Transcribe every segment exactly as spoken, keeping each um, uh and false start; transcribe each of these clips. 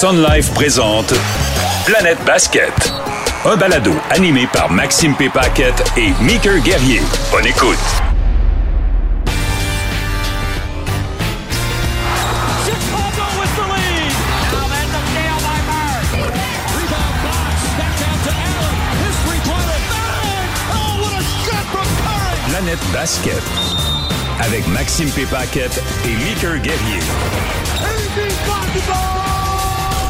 Sun Life présente Planète Basket, un balado animé par Maxime P. Paquette et Meeker Guerrier. Bonne écoute. Planète Basket avec Maxime P. Paquette et Meeker Guerrier.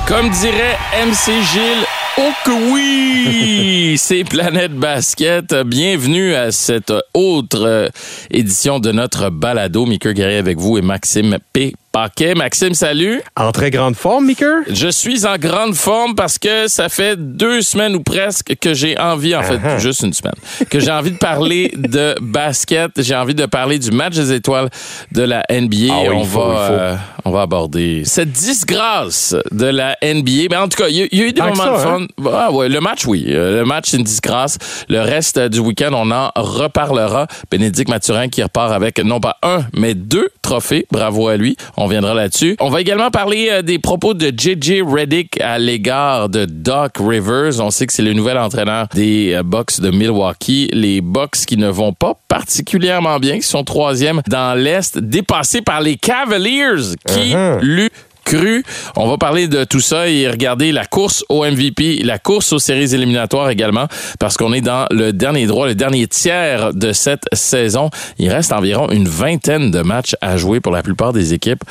Comme dirait M C Gilles, oh que oui! C'est Planète Basket. Bienvenue à cette autre édition de notre balado. Meeker Guerrier avec vous et Maxime P. Paquet. Maxime, salut! En très grande forme, Meeker? Je suis en grande forme parce que ça fait deux semaines ou presque que j'ai envie, en uh-huh. fait, juste une semaine, que j'ai envie de parler de basket. J'ai envie de parler du match des étoiles de la N B A. Ah oui, on, faut, va, euh, on va aborder cette disgrâce de la N B A. Mais en tout cas, il y, y a eu des Avec moments ça, de fun. Hein? Ah ouais, le match, oui. Le match, c'est une disgrâce. Le reste du week-end, on en reparlera. Bennedict Mathurin qui repart avec non pas un, mais deux trophées. Bravo à lui. On viendra là-dessus. On va également parler des propos de J J. Redick à l'égard de Doc Rivers. On sait que c'est le nouvel entraîneur des Bucks de Milwaukee. Les Bucks qui ne vont pas particulièrement bien, qui sont troisième dans l'Est, dépassés par les Cavaliers qui uh-huh. luttent. Cru. On va parler de tout ça et regarder la course au M V P, la course aux séries éliminatoires également, parce qu'on est dans le dernier droit, le dernier tiers de cette saison. Il reste environ une vingtaine de matchs à jouer pour la plupart des équipes.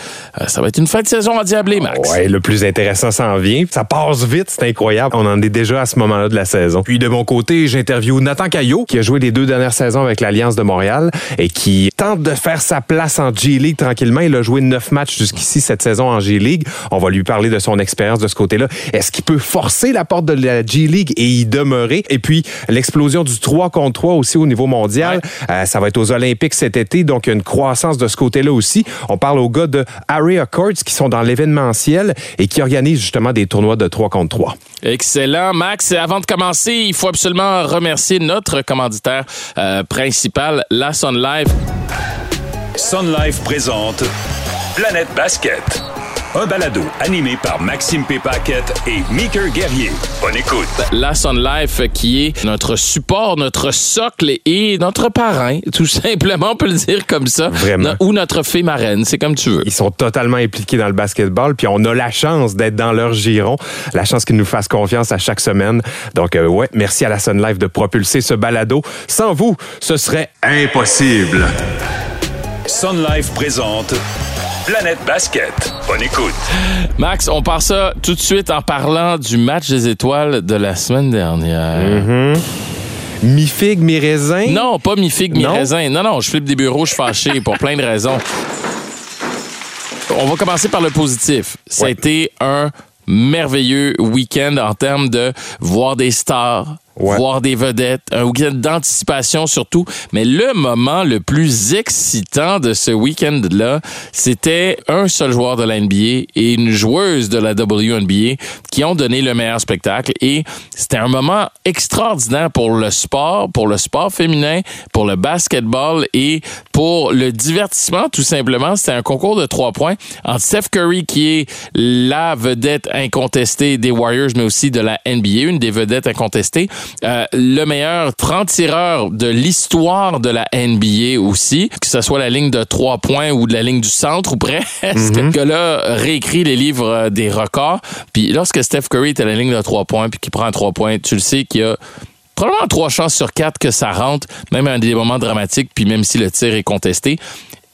Euh, ça va être une fin de saison endiablée, Max. Ouais, le plus intéressant s'en vient. Ça passe vite, c'est incroyable. On en est déjà à ce moment-là de la saison. Puis de mon côté, j'interviewe Nathan Cayo, qui a joué les deux dernières saisons avec l'Alliance de Montréal et qui tente de faire sa place en G League tranquillement. Il a joué neuf matchs jusqu'ici cette saison en G League. League. On va lui parler de son expérience de ce côté-là. Est-ce qu'il peut forcer la porte de la G League et y demeurer? Et puis, l'explosion du trois contre trois aussi au niveau mondial. Ouais. Euh, ça va être aux Olympiques cet été, donc il y a une croissance de ce côté-là aussi. On parle aux gars de Areacourts qui sont dans l'événementiel et qui organisent justement des tournois de trois contre trois. Excellent, Max. Avant de commencer, il faut absolument remercier notre commanditaire euh, principal, la Sun Life. Sun Life présente Planète Basket. Un balado animé par Maxime P. Paquette et Meeker Guerrier. Bonne écoute. La Sun Life qui est notre support, notre socle et notre parrain, tout simplement, on peut le dire comme ça. Vraiment. Ou notre fée marraine, c'est comme tu veux. Ils sont totalement impliqués dans le basketball, puis on a la chance d'être dans leur giron, la chance qu'ils nous fassent confiance à chaque semaine. Donc, euh, ouais, merci à la Sun Life de propulser ce balado. Sans vous, ce serait impossible. Sun Life présente... Planète Basket. Bonne écoute. Max, on part ça tout de suite en parlant du match des étoiles de la semaine dernière. Mm-hmm. Mi-figue, mi-raisin? Non, pas mi-figue, mi-raisin. Non, non, je flippe des bureaux, je suis fâché pour plein de raisons. On va commencer par le positif. Ça ouais. a été un merveilleux week-end en termes de voir des stars, ouais. voir des vedettes, un week-end d'anticipation surtout. Mais le moment le plus excitant de ce week-end-là, c'était un seul joueur de la N B A et une joueuse de la W N B A qui ont donné le meilleur spectacle. Et c'était un moment extraordinaire pour le sport, pour le sport féminin, pour le basketball et pour le divertissement, tout simplement. C'était un concours de trois points entre Steph Curry, qui est la vedette incontestée des Warriors, mais aussi de la N B A, une des vedettes incontestées. Euh, le meilleur trente tireur de l'histoire de la N B A aussi, que ce soit la ligne de trois points ou de la ligne du centre ou presque, mm-hmm. que là, réécrit les livres des records. Puis lorsque Steph Curry est à la ligne de trois points puis qu'il prend trois points, tu le sais qu'il y a probablement trois chances sur quatre que ça rentre, même à des moments dramatiques, puis même si le tir est contesté.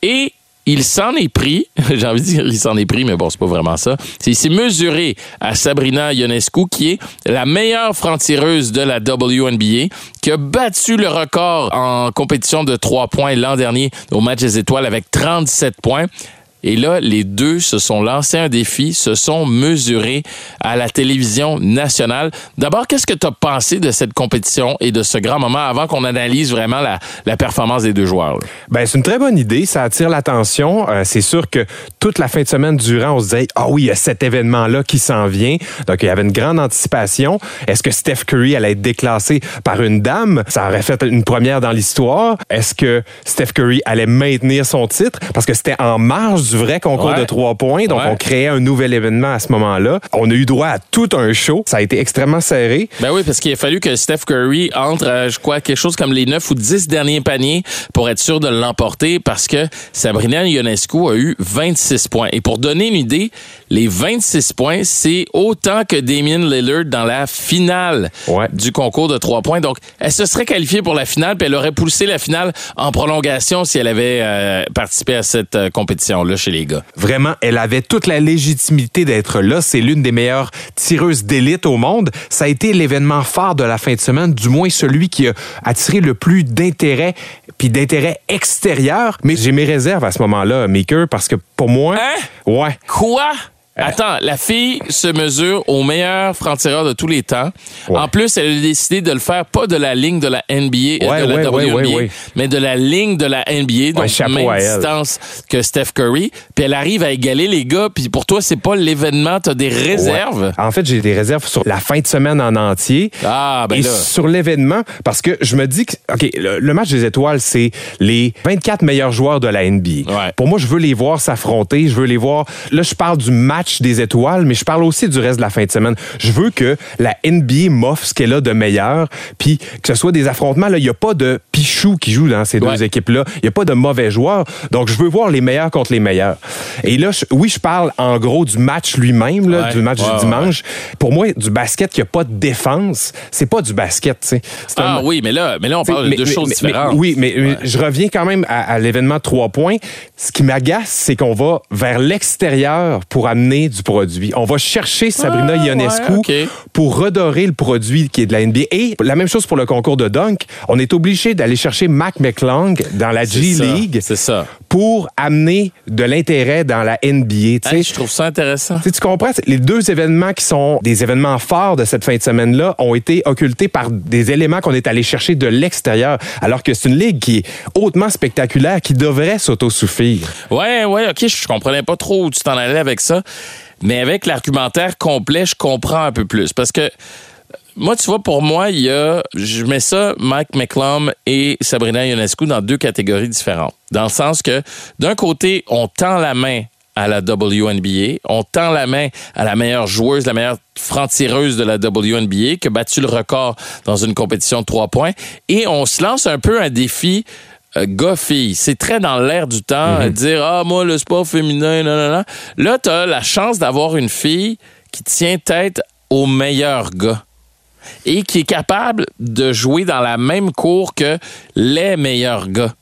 Et il s'en est pris, j'ai envie de dire il s'en est pris, mais bon, c'est pas vraiment ça. Il s'est mesuré à Sabrina Ionescu, qui est la meilleure franc-tireuse de la W N B A, qui a battu le record en compétition de trois points l'an dernier au match des étoiles avec trente-sept points. Et là, les deux se sont lancés un défi, se sont mesurés à la télévision nationale. D'abord, qu'est-ce que tu as pensé de cette compétition et de ce grand moment avant qu'on analyse vraiment la, la performance des deux joueurs? Ben, c'est une très bonne idée. Ça attire l'attention. Euh, c'est sûr que toute la fin de semaine durant, on se disait « Ah oui, il y a cet événement-là qui s'en vient. » Donc, il y avait une grande anticipation. Est-ce que Steph Curry allait être déclassé par une dame? Ça aurait fait une première dans l'histoire. Est-ce que Steph Curry allait maintenir son titre? Parce que c'était en marge du du vrai concours ouais. de trois points. Donc, ouais. on créait un nouvel événement à ce moment-là. On a eu droit à tout un show. Ça a été extrêmement serré. Ben oui, parce qu'il a fallu que Steph Curry entre, euh, je crois, quelque chose comme les neuf ou dix derniers paniers pour être sûr de l'emporter parce que Sabrina Ionescu a eu vingt-six points. Et pour donner une idée, les vingt-six points, c'est autant que Damien Lillard dans la finale ouais. du concours de trois points. Donc, elle se serait qualifiée pour la finale, puis elle aurait poussé la finale en prolongation si elle avait euh, participé à cette euh, compétition-là chez les gars. Vraiment, elle avait toute la légitimité d'être là. C'est l'une des meilleures tireuses d'élite au monde. Ça a été l'événement phare de la fin de semaine, du moins celui qui a attiré le plus d'intérêt, puis d'intérêt extérieur. Mais j'ai mes réserves à ce moment-là, Meeker, parce que pour moi... Hein? Ouais. Quoi? Euh... Attends, la fille se mesure au meilleur franc-tireur de tous les temps. Ouais. En plus, elle a décidé de le faire pas de la ligne de la N B A, ouais, de la ouais, W N B A, ouais, ouais. mais de la ligne de la N B A, donc ouais, même distance que Steph Curry. Puis elle arrive à égaler les gars. Puis pour toi, c'est pas l'événement, t'as des réserves. Ouais. En fait, j'ai des réserves sur la fin de semaine en entier. Ah, ben et là. Sur l'événement, parce que je me dis que, OK, le, le match des étoiles, c'est les vingt-quatre meilleurs joueurs de la N B A. Ouais. Pour moi, je veux les voir s'affronter. Je veux les voir. Là, je parle du match des étoiles, mais je parle aussi du reste de la fin de semaine. Je veux que la N B A m'offre ce qu'elle a de meilleur, puis que ce soit des affrontements. Là, il n'y a pas de pichou qui joue dans ces ouais. deux équipes-là. Il n'y a pas de mauvais joueurs. Donc, je veux voir les meilleurs contre les meilleurs. Et là, je, oui, je parle en gros du match lui-même, là, ouais. du match wow. du dimanche. Pour moi, du basket qui n'a pas de défense, c'est pas du basket. C'est ah un... oui, mais là, mais là on parle mais, de deux mais, choses mais, différentes. Mais, oui, mais ouais. je reviens quand même à, à l'événement trois points. Ce qui m'agace, c'est qu'on va vers l'extérieur pour amener du produit. On va chercher Sabrina ah, Ionescu ouais, okay. pour redorer le produit qui est de la N B A. Et la même chose pour le concours de dunk. On est obligé d'aller chercher Mac McClung dans la c'est G ça, League c'est ça. Pour amener de l'intérêt dans la N B A. Hey, je trouve ça intéressant. T'sais, tu comprends? Les deux événements qui sont des événements forts de cette fin de semaine-là ont été occultés par des éléments qu'on est allé chercher de l'extérieur, alors que c'est une ligue qui est hautement spectaculaire, qui devrait s'autosuffire. Ouais, ouais, OK. Je comprenais pas trop où tu t'en allais avec ça. Mais avec l'argumentaire complet, je comprends un peu plus. Parce que, moi, tu vois, pour moi, il y a... Je mets ça, Mike McClung et Sabrina Ionescu, dans deux catégories différentes. Dans le sens que, d'un côté, on tend la main à la W N B A, on tend la main à la meilleure joueuse, la meilleure franc-tireuse de la W N B A, qui a battu le record dans une compétition de trois points. Et on se lance un peu un défi... gars-fille. C'est très dans l'air du temps, mm-hmm. dire « Ah, moi, le sport féminin, non, non, non. » Là, t'as la chance d'avoir une fille qui tient tête aux meilleurs gars et qui est capable de jouer dans la même cour que les meilleurs gars.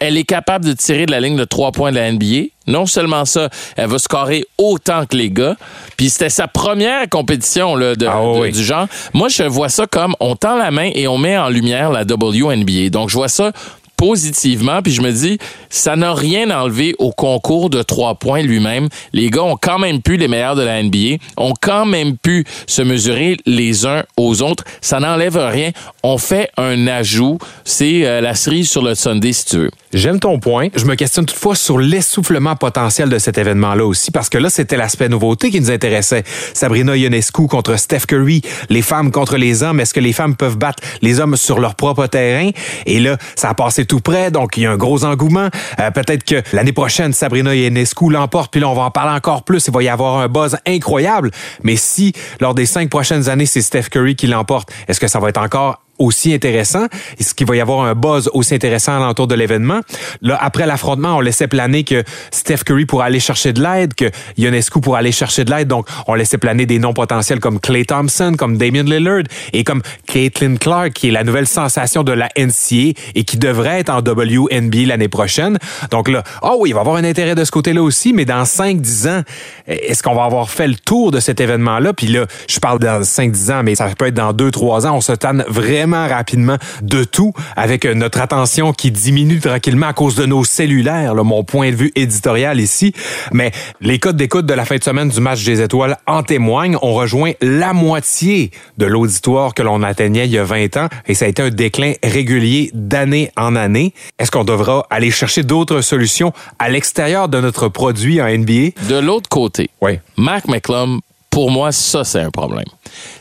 Elle est capable de tirer de la ligne de trois points de la N B A. Non seulement ça, elle va scorer autant que les gars. Puis c'était sa première compétition là, de, ah, oui. de, du genre. Moi, je vois ça comme on tend la main et on met en lumière la W N B A. Donc, je vois ça positivement, puis je me dis, ça n'a rien enlevé au concours de trois points lui-même. Les gars ont quand même pu, les meilleurs de la N B A, ont quand même pu se mesurer les uns aux autres. Ça n'enlève rien. On fait un ajout. C'est euh, la cerise sur le sundae, si tu veux. J'aime ton point. Je me questionne toutefois sur l'essoufflement potentiel de cet événement-là aussi, parce que là, c'était l'aspect nouveauté qui nous intéressait. Sabrina Ionescu contre Steph Curry, les femmes contre les hommes. Est-ce que les femmes peuvent battre les hommes sur leur propre terrain? Et là, ça a passé tout près, donc il y a un gros engouement. Euh, peut-être que l'année prochaine, Sabrina Ionescu l'emporte, puis là, on va en parler encore plus. Il va y avoir un buzz incroyable. Mais si, lors des cinq prochaines années, c'est Steph Curry qui l'emporte, est-ce que ça va être encore aussi intéressant? Est-ce qu'il va y avoir un buzz aussi intéressant à l'entour de l'événement? Là, après l'affrontement, on laissait planer que Steph Curry pourrait aller chercher de l'aide, que Ionescu pourrait aller chercher de l'aide. Donc, on laissait planer des noms potentiels comme Klay Thompson, comme Damien Lillard et comme Caitlin Clark, qui est la nouvelle sensation de la N C A A et qui devrait être en W N B A l'année prochaine. Donc là, oh oui, il va y avoir un intérêt de ce côté-là aussi, mais dans cinq à dix ans, est-ce qu'on va avoir fait le tour de cet événement-là? Puis là, je parle dans cinq à dix ans, mais ça peut être dans deux à trois ans. On se tanne vraiment rapidement de tout, avec notre attention qui diminue tranquillement à cause de nos cellulaires, là, mon point de vue éditorial ici. Mais les codes d'écoute de la fin de semaine du match des étoiles en témoignent. On rejoint la moitié de l'auditoire que l'on atteignait il y a vingt ans, et ça a été un déclin régulier d'année en année. Est-ce qu'on devra aller chercher d'autres solutions à l'extérieur de notre produit en N B A? De l'autre côté, oui. Mac McClung, pour moi, ça, c'est un problème.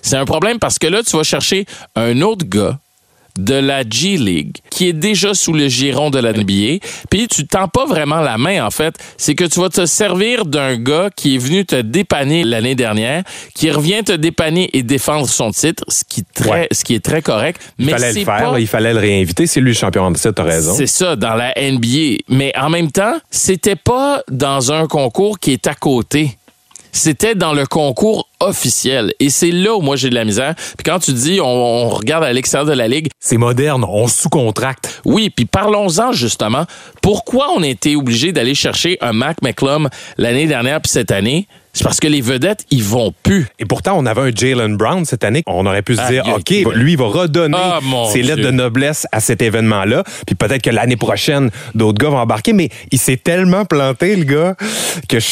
C'est un problème parce que là, tu vas chercher un autre gars de la G League, qui est déjà sous le giron de la N B A, puis tu tends pas vraiment la main, en fait. C'est que tu vas te servir d'un gars qui est venu te dépanner l'année dernière, qui revient te dépanner et défendre son titre, ce qui, très, ouais. ce qui est très correct. Il mais fallait c'est le faire, pas... il fallait le réinviter. C'est lui le champion de titre, t'as raison. C'est ça, dans la N B A. Mais en même temps, c'était pas dans un concours qui est à côté. C'était dans le concours officiel. Et c'est là où moi j'ai de la misère. Puis quand tu dis on, on regarde à l'extérieur de la Ligue... C'est moderne, on sous-contracte. Oui, puis parlons-en justement. Pourquoi on était obligé d'aller chercher un Mac McClung l'année dernière puis cette année? C'est parce que les vedettes, ils vont plus. Et pourtant, on avait un Jaylen Brown cette année. On aurait pu se ah, dire, OK, été... lui, il va redonner ah, ses lettres Dieu. de noblesse à cet événement-là. Puis peut-être que l'année prochaine, d'autres gars vont embarquer. Mais il s'est tellement planté, le gars, que je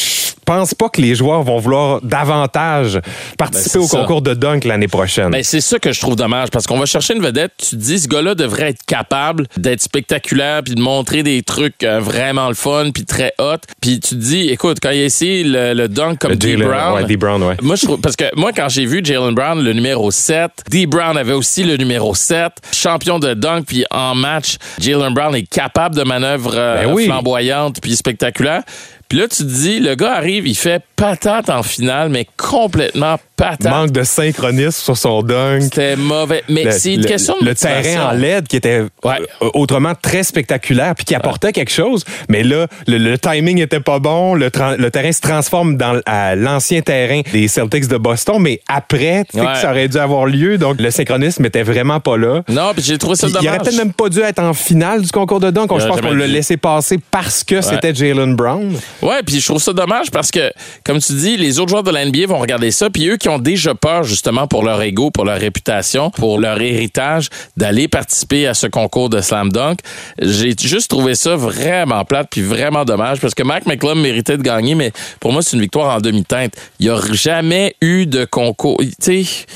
pense pas que les joueurs vont vouloir davantage participer ben, au ça. concours de dunk l'année prochaine. Ben, c'est ça que je trouve dommage. Parce qu'on va chercher une vedette. Tu te dis, ce gars-là devrait être capable d'être spectaculaire puis de montrer des trucs vraiment le fun puis très hot. Puis tu te dis, écoute, quand il a essayé le, le dunk comme Dee Brown. Ouais, Dee Brown, ouais. Moi, je trouve, parce que moi, quand j'ai vu Jaylen Brown, le numéro sept, Dee Brown avait aussi le numéro sept, champion de dunk, puis en match, Jaylen Brown est capable de manœuvres ben oui. flamboyantes puis spectaculaires. Puis là, tu te dis, le gars arrive, il fait patate en finale, mais complètement patate. Manque de synchronisme sur son dunk. C'était mauvais. Mais le, c'est une le, question de... Le terrain en L E D qui était ouais. autrement très spectaculaire puis qui apportait ouais. quelque chose, mais là, le, le timing était pas bon. Le, tra- le terrain se transforme dans à l'ancien terrain des Celtics de Boston, mais après, tu sais ouais. que ça aurait dû avoir lieu. Donc, le synchronisme était vraiment pas là. Non, puis j'ai trouvé ça dommage. Il aurait peut-être même pas dû être en finale du concours de dunk. Je pense qu'on l'a laissé passer parce que ouais. c'était Jaylen Brown. Ouais, puis je trouve ça dommage parce que, comme tu dis, les autres joueurs de la N B A vont regarder ça, puis eux qui ont déjà peur justement pour leur ego, pour leur réputation, pour leur héritage, d'aller participer à ce concours de slam dunk. J'ai juste trouvé ça vraiment plate puis vraiment dommage parce que Mac McClung méritait de gagner, mais pour moi c'est une victoire en demi-teinte. Il n'y a jamais eu de concours, tu sais.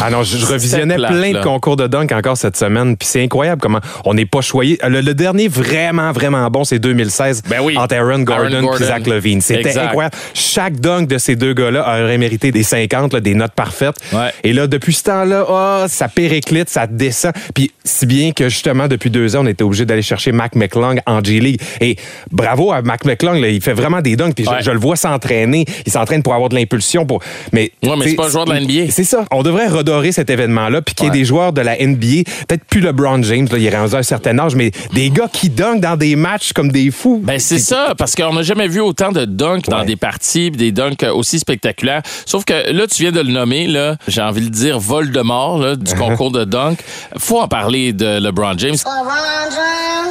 Ah non, je, je revisionnais plate, plein là. de concours de dunk encore cette semaine, puis c'est incroyable comment on n'est pas choyé. Le, le dernier vraiment vraiment bon, c'est deux mille seize ben oui. entre Aaron Gordon. Aaron Gordon. Zach Levine. C'était exact. incroyable. Chaque dunk de ces deux gars-là aurait mérité des cinquante, là, des notes parfaites. Ouais. Et là, depuis ce temps-là, oh, ça périclite, ça descend. Puis si bien que justement, depuis deux ans, on était obligé d'aller chercher Mac McClung en G League. Et bravo à Mac McClung, là, il fait vraiment des dunks. Puis ouais. je, je le vois s'entraîner. Il s'entraîne pour avoir de l'impulsion. Pour... Mais, ouais, mais c'est pas un joueur de la N B A. C'est ça. On devrait redorer cet événement-là. Puis qu'il y ait ouais. des joueurs de la N B A, peut-être plus LeBron James, là, il est rendu à un certain âge, mais des gars qui dunkent dans des matchs comme des fous. Ben, c'est, c'est ça, parce qu'on n'a jamais vu autant de dunks dans ouais. des parties, des dunks aussi spectaculaires. Sauf que là, tu viens de le nommer, là, j'ai envie de dire Voldemort, là, du concours de dunk. Faut en parler de LeBron James.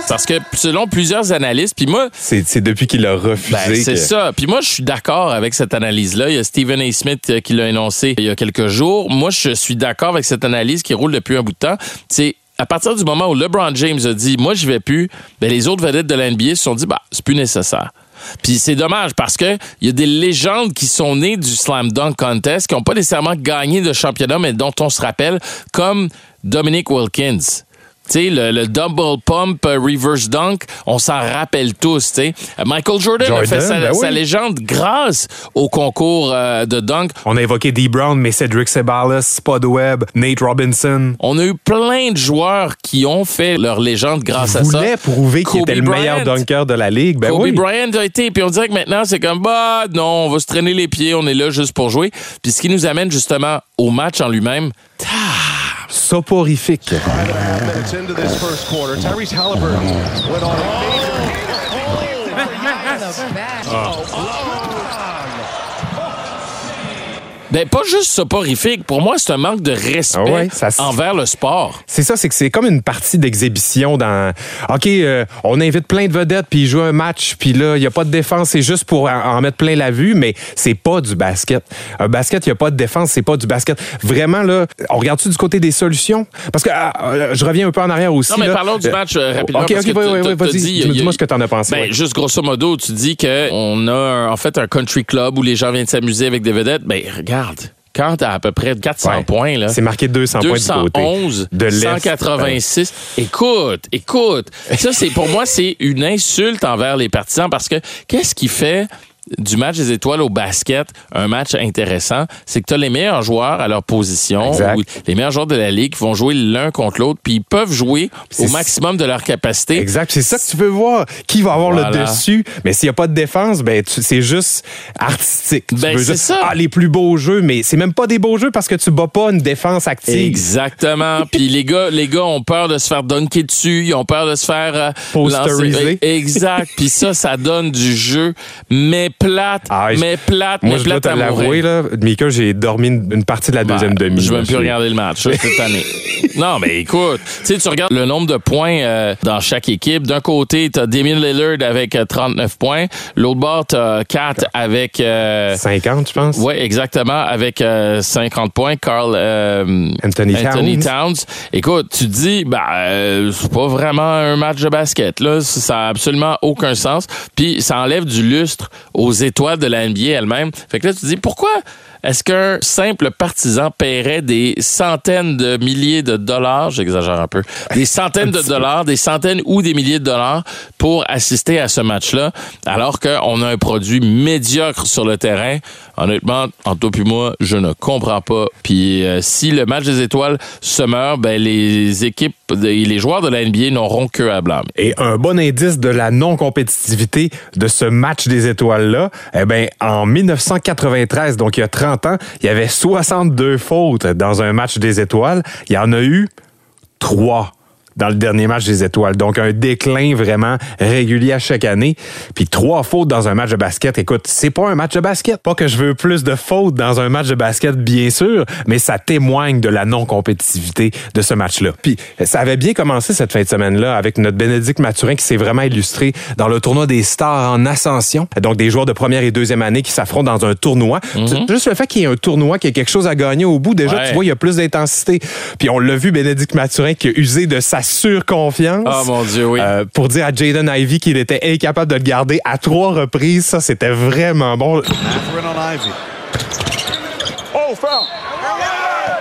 Parce que selon plusieurs analystes, puis moi... C'est, c'est depuis qu'il a refusé. Ben, c'est que... ça. Puis moi, je suis d'accord avec cette analyse-là. Il y a Stephen A. Smith qui l'a énoncé il y a quelques jours. Moi, je suis d'accord avec cette analyse qui roule depuis un bout de temps. C'est à partir du moment où LeBron James a dit « Moi, je vais plus », ben, les autres vedettes de la N B A se sont dit bah, « C'est plus nécessaire ». Puis c'est dommage parce que il y a des légendes qui sont nées du Slam Dunk Contest qui n'ont pas nécessairement gagné de championnat, mais dont on se rappelle, comme Dominic Wilkins. Tu sais, le, le double pump euh, reverse dunk, on s'en rappelle tous, tu sais. Michael Jordan, Jordan a fait sa, ben oui. sa légende grâce au concours euh, de dunk. On a évoqué Dee Brown, mais Cedric Ceballos, Spud Webb, Nate Robinson. On a eu plein de joueurs qui ont fait leur légende grâce Ils à ça. Ils voulaient prouver Kobe qu'il était Bryant. le meilleur dunker de la ligue. Ben Kobe oui. Bryant a été, puis on dirait que maintenant, c'est comme, bah non, on va se traîner les pieds, on est là juste pour jouer. Puis ce qui nous amène justement au match en lui-même, soporifique. Ben, pas juste soporifique. Pour moi, c'est un manque de respect ah ouais, ça, envers le sport. C'est ça, c'est que c'est comme une partie d'exhibition dans... OK, euh, on invite plein de vedettes, puis ils jouent un match, puis là, il n'y a pas de défense, c'est juste pour en, en mettre plein la vue, mais c'est pas du basket. Un basket, il n'y a pas de défense, c'est pas du basket. Vraiment, là, on regarde-tu du côté des solutions? Parce que euh, je reviens un peu en arrière aussi. Non, mais là, parlons du match euh, rapidement. OK, parce OK, vas-y, vas-y, vas-y. Dis-moi ce que t'en as pensé. Ben, juste grosso modo, tu dis qu'on a en fait un country club où les gens viennent s'amuser avec des vedettes. Ben, regarde. Regarde, quand t'as à peu près quatre cents ouais. points... là, c'est marqué deux cents points du côté. deux cent onze, de cent quatre-vingt-six. Écoute, écoute. Ça, c'est, pour moi, c'est une insulte envers les partisans parce que qu'est-ce qui fait du match des étoiles au basket, un match intéressant, c'est que tu as les meilleurs joueurs à leur position, ou les meilleurs joueurs de la Ligue qui vont jouer l'un contre l'autre, puis ils peuvent jouer c'est... au maximum de leur capacité. Exact, c'est ça que tu veux voir, qui va avoir voilà. le dessus. Mais s'il n'y a pas de défense, ben tu, c'est juste artistique. Tu ben, veux c'est juste, ça. Ah, les plus beaux jeux, mais c'est même pas des beaux jeux parce que tu bats pas une défense active. Exactement, puis les gars, les gars ont peur de se faire dunker dessus, ils ont peur de se faire euh, posteriser. Exact, puis ça, ça donne du jeu, mais plate, ah, mais plate, moi, mais plate. Moi, je dois te l'avouer, là, Meeker, j'ai dormi une, une partie de la deuxième ben, demi. Je ne vais plus regarder le match, cette année. Non, mais écoute, tu sais, tu regardes le nombre de points euh, dans chaque équipe. D'un côté, t'as Damien Lillard avec euh, trente-neuf points. L'autre bord, t'as Kat avec... Euh, cinquante, je pense. Oui, exactement, avec euh, cinquante points. Carl... Euh, Anthony, Anthony Towns. Towns. Écoute, tu te dis, ben, euh, c'est pas vraiment un match de basket, là. Ça n'a absolument aucun sens. Puis, ça enlève du lustre aux étoiles de la N B A elle-même. Fait que là, tu te dis, pourquoi est-ce qu'un simple partisan paierait des centaines de milliers de dollars, j'exagère un peu, des centaines de dollars, des centaines ou des milliers de dollars pour assister à ce match-là, alors qu'on a un produit médiocre sur le terrain? Honnêtement, entre toi puis moi, je ne comprends pas. Puis euh, si le match des étoiles se meurt, ben les équipes et les joueurs de la N B A n'auront que à blâmer. Et un bon indice de la non-compétitivité de ce match des étoiles-là, eh ben en dix-neuf cent quatre-vingt-treize, donc il y a trente ans, il y avait soixante-deux fautes dans un match des étoiles. Il y en a eu trois dans le dernier match des étoiles. Donc, un déclin vraiment régulier à chaque année. Puis, trois fautes dans un match de basket. Écoute, c'est pas un match de basket. Pas que je veux plus de fautes dans un match de basket, bien sûr, mais ça témoigne de la non-compétitivité de ce match-là. Puis, ça avait bien commencé cette fin de semaine-là avec notre Bennedict Mathurin qui s'est vraiment illustré dans le tournoi des stars en ascension. Donc, des joueurs de première et deuxième année qui s'affrontent dans un tournoi. Mm-hmm. Juste le fait qu'il y ait un tournoi, qu'il y ait quelque chose à gagner au bout, déjà, ouais. tu vois, il y a plus d'intensité. Puis, on l'a vu, Bennedict Mathurin qui a usé de sa surconfiance. Ah, oh, mon Dieu, oui. Euh, pour dire à Jaden Ivey qu'il était incapable de le garder à trois reprises. Ça, c'était vraiment bon. Mathurin on Ivey. Oh, foul!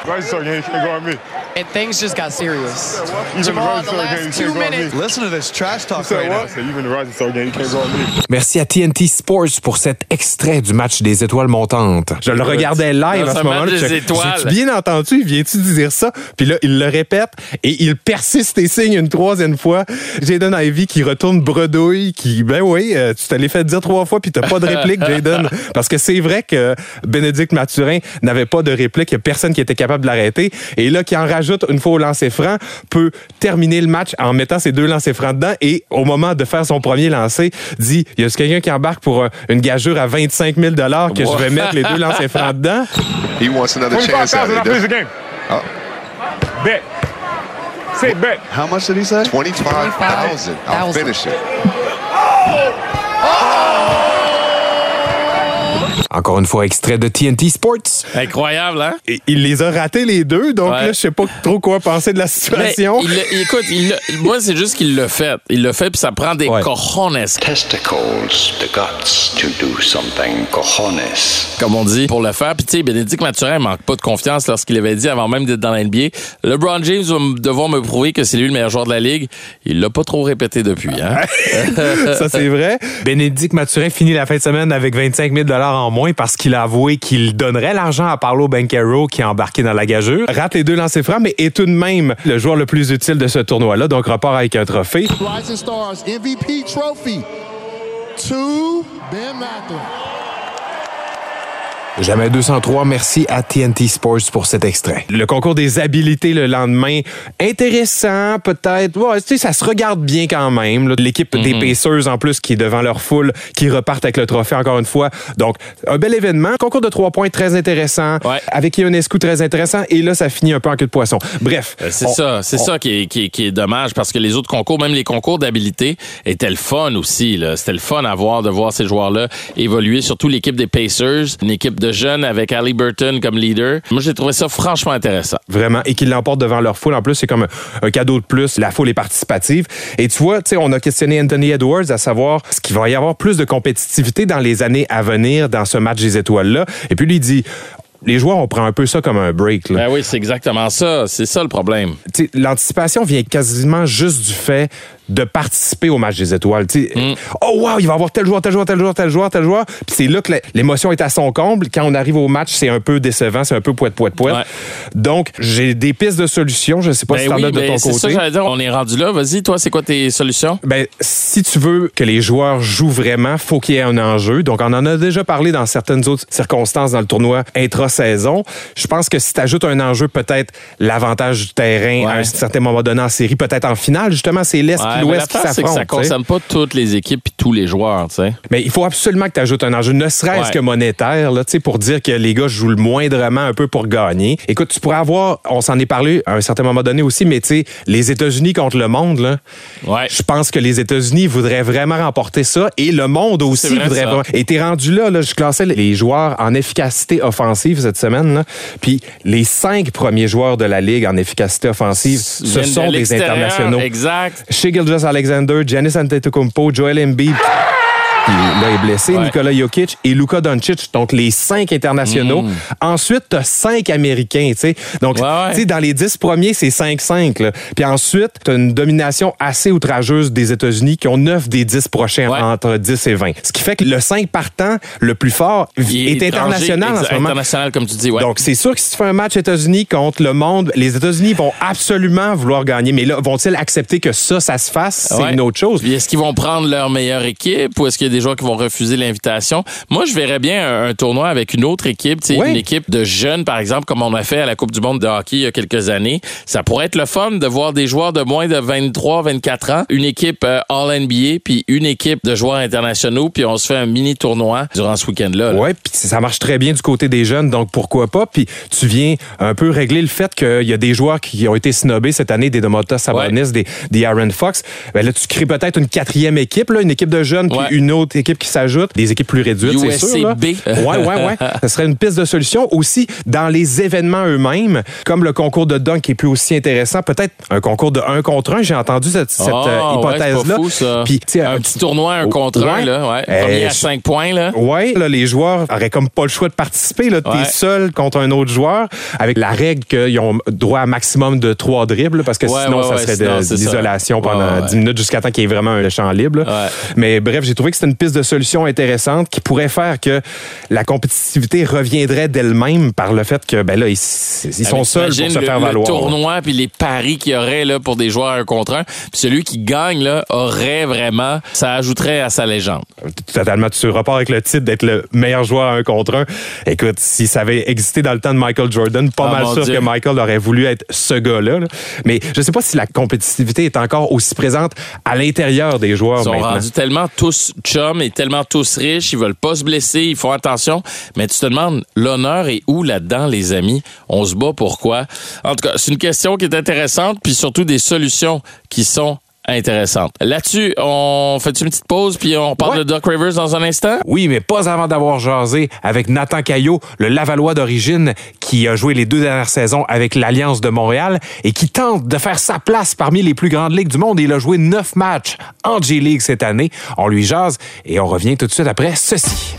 Rice game, you can't go on me. And things just got serious. Even Jamal, the last two minutes. Listen to this trash talk right now. Even Rice game, you can't go on me. Merci à T N T Sports pour cet extrait du match des étoiles montantes. Je le regardais live à ce moment-là. J'ai bien entendu, viens-tu dire ça? Puis là, il le répète et il persiste et signe une troisième fois. Jaden Ivey qui retourne bredouille, qui, ben oui, euh, tu te l'es fait dire trois fois puis t'as pas de réplique, Jaden. Parce que c'est vrai que Bennedict Mathurin n'avait pas de réplique. Il y a personne qui était capable de l'arrêter. Et là, qui en rajoute une fois au lancer franc, peut terminer le match en mettant ses deux lancers francs dedans et au moment de faire son premier lancer, dit, il y a quelqu'un qui embarque pour une gageure à vingt-cinq mille dollars que je vais mettre les deux lancers francs dedans. He wants another chance at it. Oh. Bet. Say bet. How much did he say? twenty-five thousand. I'll finish it. Encore une fois, extrait de T N T Sports. Incroyable, hein? Et il les a ratés les deux, donc ouais. là, je sais pas trop quoi penser de la situation. Mais il, écoute, il, moi, c'est juste qu'il l'a fait. Il l'a fait, puis ça prend des ouais. cojones. Testicles, the guts to do something, cojones. Comme on dit, pour le faire. Puis tu sais, Bennedict Mathurin manque pas de confiance lorsqu'il avait dit, avant même d'être dans la N B A, LeBron James va devoir me prouver que c'est lui le meilleur joueur de la Ligue. Il l'a pas trop répété depuis, hein? Ça, c'est vrai. Bennedict Mathurin finit la fin de semaine avec vingt-cinq mille dollars en moins, parce qu'il a avoué qu'il donnerait l'argent à Paolo Banchero qui est embarqué dans la gageure. Rate les deux lancers francs, mais est tout de même le joueur le plus utile de ce tournoi-là, donc repart avec un trophée. Rising Stars M V P trophy to Ben Mathurin. Jamais deux cent trois, merci à T N T Sports pour cet extrait. Le concours des habilités le lendemain, intéressant peut-être. Ouais, tu sais, ça se regarde bien quand même. Là. L'équipe mm-hmm. des Pacers en plus qui est devant leur foule, qui repartent avec le trophée encore une fois. Donc, un bel événement. Concours de trois points très intéressant. Ouais. Avec Ionescu très intéressant. Et là, ça finit un peu en queue de poisson. Bref. Euh, c'est on, ça, c'est on... ça qui est, qui, est, qui est dommage parce que les autres concours, même les concours d'habilité, étaient le fun aussi. Là. C'était le fun à voir, de voir ces joueurs-là évoluer. Surtout l'équipe des Pacers, une équipe de de jeunes avec Haliburton comme leader. Moi, j'ai trouvé ça franchement intéressant. Vraiment. Et qu'ils l'emportent devant leur foule. En plus, c'est comme un cadeau de plus. La foule est participative. Et tu vois, tu sais, on a questionné Anthony Edwards à savoir ce qu'il va y avoir plus de compétitivité dans les années à venir dans ce match des étoiles-là. Et puis, lui, il dit... les joueurs, on prend un peu ça comme un break. Là. Ben oui, c'est exactement ça. C'est ça le problème. T'sais, l'anticipation vient quasiment juste du fait de participer au match des étoiles. Mm. Oh wow, il va y avoir tel joueur, tel joueur, tel joueur, tel joueur, tel joueur. Puis c'est là que l'émotion est à son comble. Quand on arrive au match, c'est un peu décevant, c'est un peu poète, poète, poète. Ouais. Donc, j'ai des pistes de solutions. Je ne sais pas ben si tu en oui, as de ton c'est côté. Ça, j'allais dire, on est rendu là. Vas-y, toi, c'est quoi tes solutions? Ben, si tu veux que les joueurs jouent vraiment, il faut qu'il y ait un enjeu. Donc, on en a déjà parlé dans certaines autres circonstances dans le tournoi intra-saison. Je pense que si tu ajoutes un enjeu, peut-être l'avantage du terrain ouais. à un certain moment donné en série, peut-être en finale, justement, c'est l'Est. Ouais. Ah, mais la part, c'est que ça ne concerne pas toutes les équipes et tous les joueurs. T'sais. Mais il faut absolument que tu ajoutes un enjeu, ne serait-ce ouais. que monétaire, là, pour dire que les gars jouent le moindrement un peu pour gagner. Écoute, tu pourrais avoir, on s'en est parlé à un certain moment donné aussi, mais les États-Unis contre le monde, là, ouais. je pense que les États-Unis voudraient vraiment remporter ça et le monde aussi voudrait ça. Vraiment. Et t'es rendu là, là, je classais les joueurs en efficacité offensive cette semaine. Là. Puis les cinq premiers joueurs de la Ligue en efficacité offensive, ce Viennent sont de des internationaux. Exact. Shai Gilgeous-Alexander, Giannis Antetokounmpo, Joel Embiid, qui là est blessé, ouais. Nikola Jokic et Luka Doncic, donc les cinq internationaux. Mmh. Ensuite, t'as cinq Américains, tu sais. Donc, ouais, ouais. tu sais, dans les dix premiers, c'est cinq cinq, là. Puis ensuite, t'as une domination assez outrageuse des États-Unis qui ont neuf des dix prochains ouais. entre dix et vingt. Ce qui fait que le cinq partant, le plus fort, Il est, est international exa- en ce moment. International, comme tu dis, ouais. Donc, c'est sûr que si tu fais un match États-Unis contre le monde, les États-Unis vont absolument vouloir gagner. Mais là, vont-ils accepter que ça, ça se fasse? C'est ouais. une autre chose. Puis est-ce qu'ils vont prendre leur meilleure équipe ou est-ce qu'il y a des joueurs qui vont refuser l'invitation. Moi, je verrais bien un, un tournoi avec une autre équipe, tu sais, oui. une équipe de jeunes, par exemple, comme on a fait à la Coupe du monde de hockey il y a quelques années. Ça pourrait être le fun de voir des joueurs de moins de vingt-trois, vingt-quatre ans, une équipe euh, All N B A, puis une équipe de joueurs internationaux, puis on se fait un mini-tournoi durant ce week-end-là. Oui, puis ça marche très bien du côté des jeunes, donc pourquoi pas? Puis tu viens un peu régler le fait qu'il y a des joueurs qui ont été snobés cette année, des Domantas Sabonis, ouais. des, des Aaron Fox. Ben là, tu crées peut-être une quatrième équipe, là, une équipe de jeunes, puis ouais. une autre équipes qui s'ajoutent, des équipes plus réduites, U S C B. C'est sûr. Oui, oui, oui. Ça serait une piste de solution. Aussi, dans les événements eux-mêmes, comme le concours de dunk qui est plus aussi intéressant, peut-être un concours de un contre un. J'ai entendu cette, cette oh, hypothèse-là. Ouais, c'est pas fou, ça. Puis, un, un petit tournoi, un contre ouais, un, là. Ouais. Premier euh, à cinq points, là. Oui, là, les joueurs n'auraient comme pas le choix de participer. Là. T'es ouais. seul contre un autre joueur, avec la règle qu'ils ont droit à un maximum de trois dribbles, parce que ouais, sinon, ouais, ça serait ouais, de l'isolation ça. Pendant dix ouais, ouais. minutes jusqu'à temps qu'il y ait vraiment un champ libre. Ouais. Mais bref, j'ai trouvé que c'était une piste de solution intéressante qui pourrait faire que la compétitivité reviendrait d'elle-même par le fait que ben là ils, ils sont Avec seuls pour se le, faire valoir. Le tournoi puis les paris qu'il y aurait là pour des joueurs un contre un, puis celui qui gagne là aurait vraiment, ça ajouterait à sa légende. Totalement, tu repars avec le titre d'être le meilleur joueur un contre un. Écoute, si ça avait existé dans le temps de Michael Jordan, pas oh mal sûr Dieu. Que Michael aurait voulu être ce gars-là. Là. Mais je sais pas si la compétitivité est encore aussi présente à l'intérieur des joueurs. Ils sont maintenant. rendus tellement tous chum et tellement tous riches, ils veulent pas se blesser, ils font attention, mais tu te demandes l'honneur est où là-dedans, les amis? On se bat pourquoi? En tout cas, c'est une question qui est intéressante, puis surtout des solutions qui sont intéressante. Là-dessus, on fait une petite pause puis on parle ouais. de Doc Rivers dans un instant? Oui, mais pas avant d'avoir jasé avec Nathan Cayo, le Lavallois d'origine qui a joué les deux dernières saisons avec l'Alliance de Montréal et qui tente de faire sa place parmi les plus grandes ligues du monde. Il a joué neuf matchs en G League cette année. On lui jase et on revient tout de suite après ceci.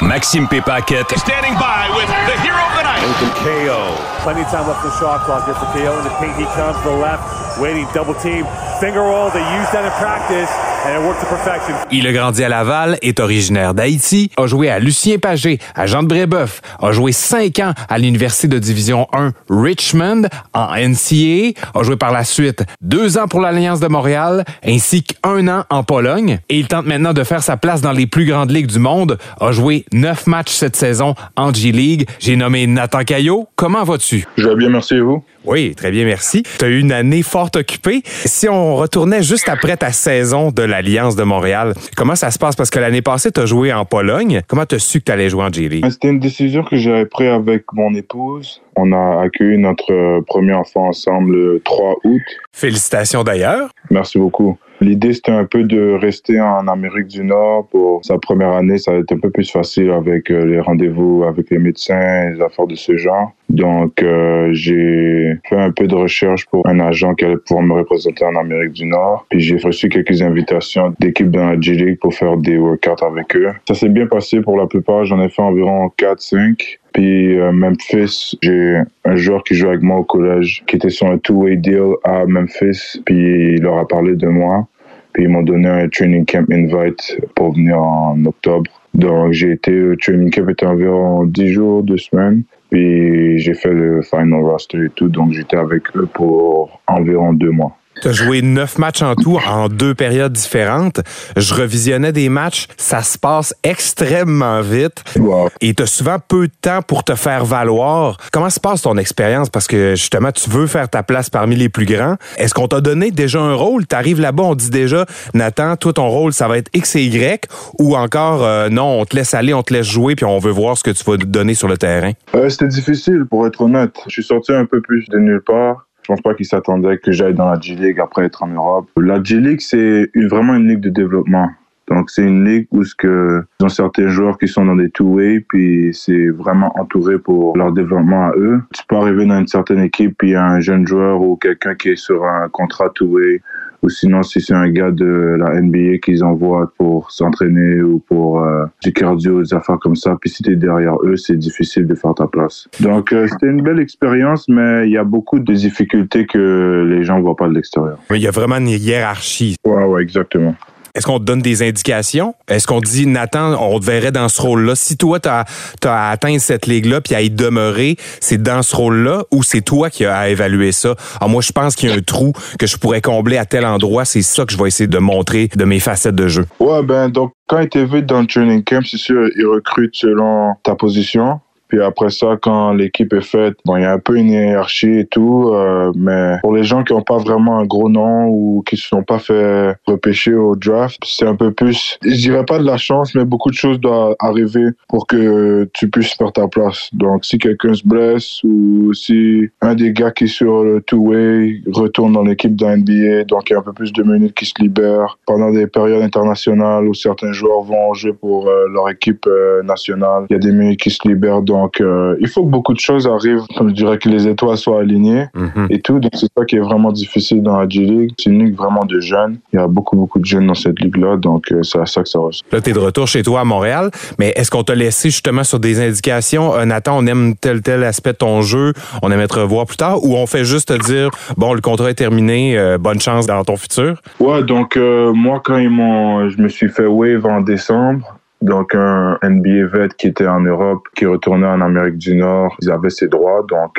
Maxime P. Paquette. Standing by with the hero of the night. Nathan Cayo. Plenty of time left in the shot clock. Gets the Cayo in the paint. He comes to the left. Waiting, double team. Finger roll. They used that in practice. And it worked to perfection. Il a grandi à Laval, est originaire d'Haïti, a joué à Lucien Pagé, à Jean de Brébeuf, a joué cinq ans à l'université de division un Richmond, en N C A A, a joué par la suite deux ans pour l'Alliance de Montréal, ainsi qu'un an en Pologne. Et il tente maintenant de faire sa place dans les plus grandes ligues du monde, a joué neuf matchs cette saison en G League. J'ai nommé Nathan Cayo. Comment vas-tu? Je vais bien, merci et vous? Oui, très bien, merci. Tu as eu une année fort occupée. Si on retournait juste après ta saison de l'Alliance de Montréal, comment ça se passe? Parce que l'année passée, tu as joué en Pologne. Comment tu as su que tu allais jouer en G League? C'était une décision que j'avais prise avec mon épouse. On a accueilli notre premier enfant ensemble le trois août. Félicitations d'ailleurs. Merci beaucoup. L'idée, c'était un peu de rester en Amérique du Nord pour sa première année. Ça a été un peu plus facile avec les rendez-vous, avec les médecins, les affaires de ce genre. Donc, euh, j'ai fait un peu de recherche pour un agent qui allait pouvoir me représenter en Amérique du Nord. Puis, j'ai reçu quelques invitations d'équipes dans la G League pour faire des workouts avec eux. Ça s'est bien passé pour la plupart. J'en ai fait environ quatre cinq. Puis euh, Memphis, j'ai un joueur qui joue avec moi au collège, qui était sur un two-way deal à Memphis. Puis il leur a parlé de moi. Puis ils m'ont donné un training camp invite pour venir en octobre. Donc j'ai été, le training camp était environ dix jours, deux semaines. Puis j'ai fait le final roster et tout. Donc j'étais avec eux pour environ deux mois. Tu as joué neuf matchs en tout, en deux périodes différentes. Je revisionnais des matchs, ça se passe extrêmement vite. Wow. Et tu as souvent peu de temps pour te faire valoir. Comment se passe ton expérience? Parce que justement, tu veux faire ta place parmi les plus grands. Est-ce qu'on t'a donné déjà un rôle? Tu arrives là-bas, on dit déjà, Nathan, toi, ton rôle, ça va être X et Y. Ou encore, euh, non, on te laisse aller, on te laisse jouer, puis on veut voir ce que tu vas donner sur le terrain. Euh, c'était difficile, pour être honnête. Je suis sorti un peu plus de nulle part. Je pense pas qu'ils s'attendaient que j'aille dans la G League après être en Europe. La G League, c'est une, vraiment une ligue de développement. Donc, c'est une ligue où que, ils ont certains joueurs qui sont dans des two-way, puis c'est vraiment entouré pour leur développement à eux. Tu peux arriver dans une certaine équipe, puis il y a un jeune joueur ou quelqu'un qui est sur un contrat two-way, ou sinon, si c'est un gars de la N B A qu'ils envoient pour s'entraîner ou pour euh, du cardio, des affaires comme ça. Puis si t'es derrière eux, c'est difficile de faire ta place. Donc, euh, c'était une belle expérience, mais il y a beaucoup de difficultés que les gens voient pas de l'extérieur. Mais il y a vraiment une hiérarchie. Ouais, ouais, exactement. Est-ce qu'on te donne des indications? Est-ce qu'on te dit, Nathan, on te verrait dans ce rôle-là? Si toi, t'as, t'as atteint cette ligue-là puis à y demeurer, c'est dans ce rôle-là ou c'est toi qui as à évaluer ça? Alors moi, je pense qu'il y a un trou que je pourrais combler à tel endroit. C'est ça que je vais essayer de montrer de mes facettes de jeu. Ouais, ben, donc, quand ils t'évitent dans le training camp, c'est sûr, ils recrutent selon ta position. Puis après ça, quand l'équipe est faite, bon, il y a un peu une hiérarchie et tout, euh, mais pour les gens qui n'ont pas vraiment un gros nom ou qui ne se sont pas fait repêcher au draft, c'est un peu plus, je dirais pas de la chance, mais beaucoup de choses doivent arriver pour que tu puisses faire ta place. Donc, si quelqu'un se blesse ou si un des gars qui est sur le two-way retourne dans l'équipe de N B A, donc il y a un peu plus de minutes qui se libèrent pendant des périodes internationales où certains joueurs vont jouer pour euh, leur équipe euh, nationale. Il y a des minutes qui se libèrent dans Donc, euh, il faut que beaucoup de choses arrivent, comme je dirais que les étoiles soient alignées mm-hmm. et tout. Donc, c'est ça qui est vraiment difficile dans la G League. C'est une ligue vraiment de jeunes. Il y a beaucoup, beaucoup de jeunes dans cette ligue-là. Donc, euh, c'est à ça que ça ressemble. Là, t'es de retour chez toi à Montréal. Mais est-ce qu'on t'a laissé justement sur des indications? Euh, Nathan, on aime tel, tel aspect de ton jeu. On aimerait te revoir plus tard. Ou on fait juste te dire, bon, le contrat est terminé. Euh, bonne chance dans ton futur. Ouais, donc, euh, moi, quand ils m'ont, je me suis fait wave en décembre. Donc, un N B A vet qui était en Europe, qui retournait en Amérique du Nord, ils avaient ses droits, donc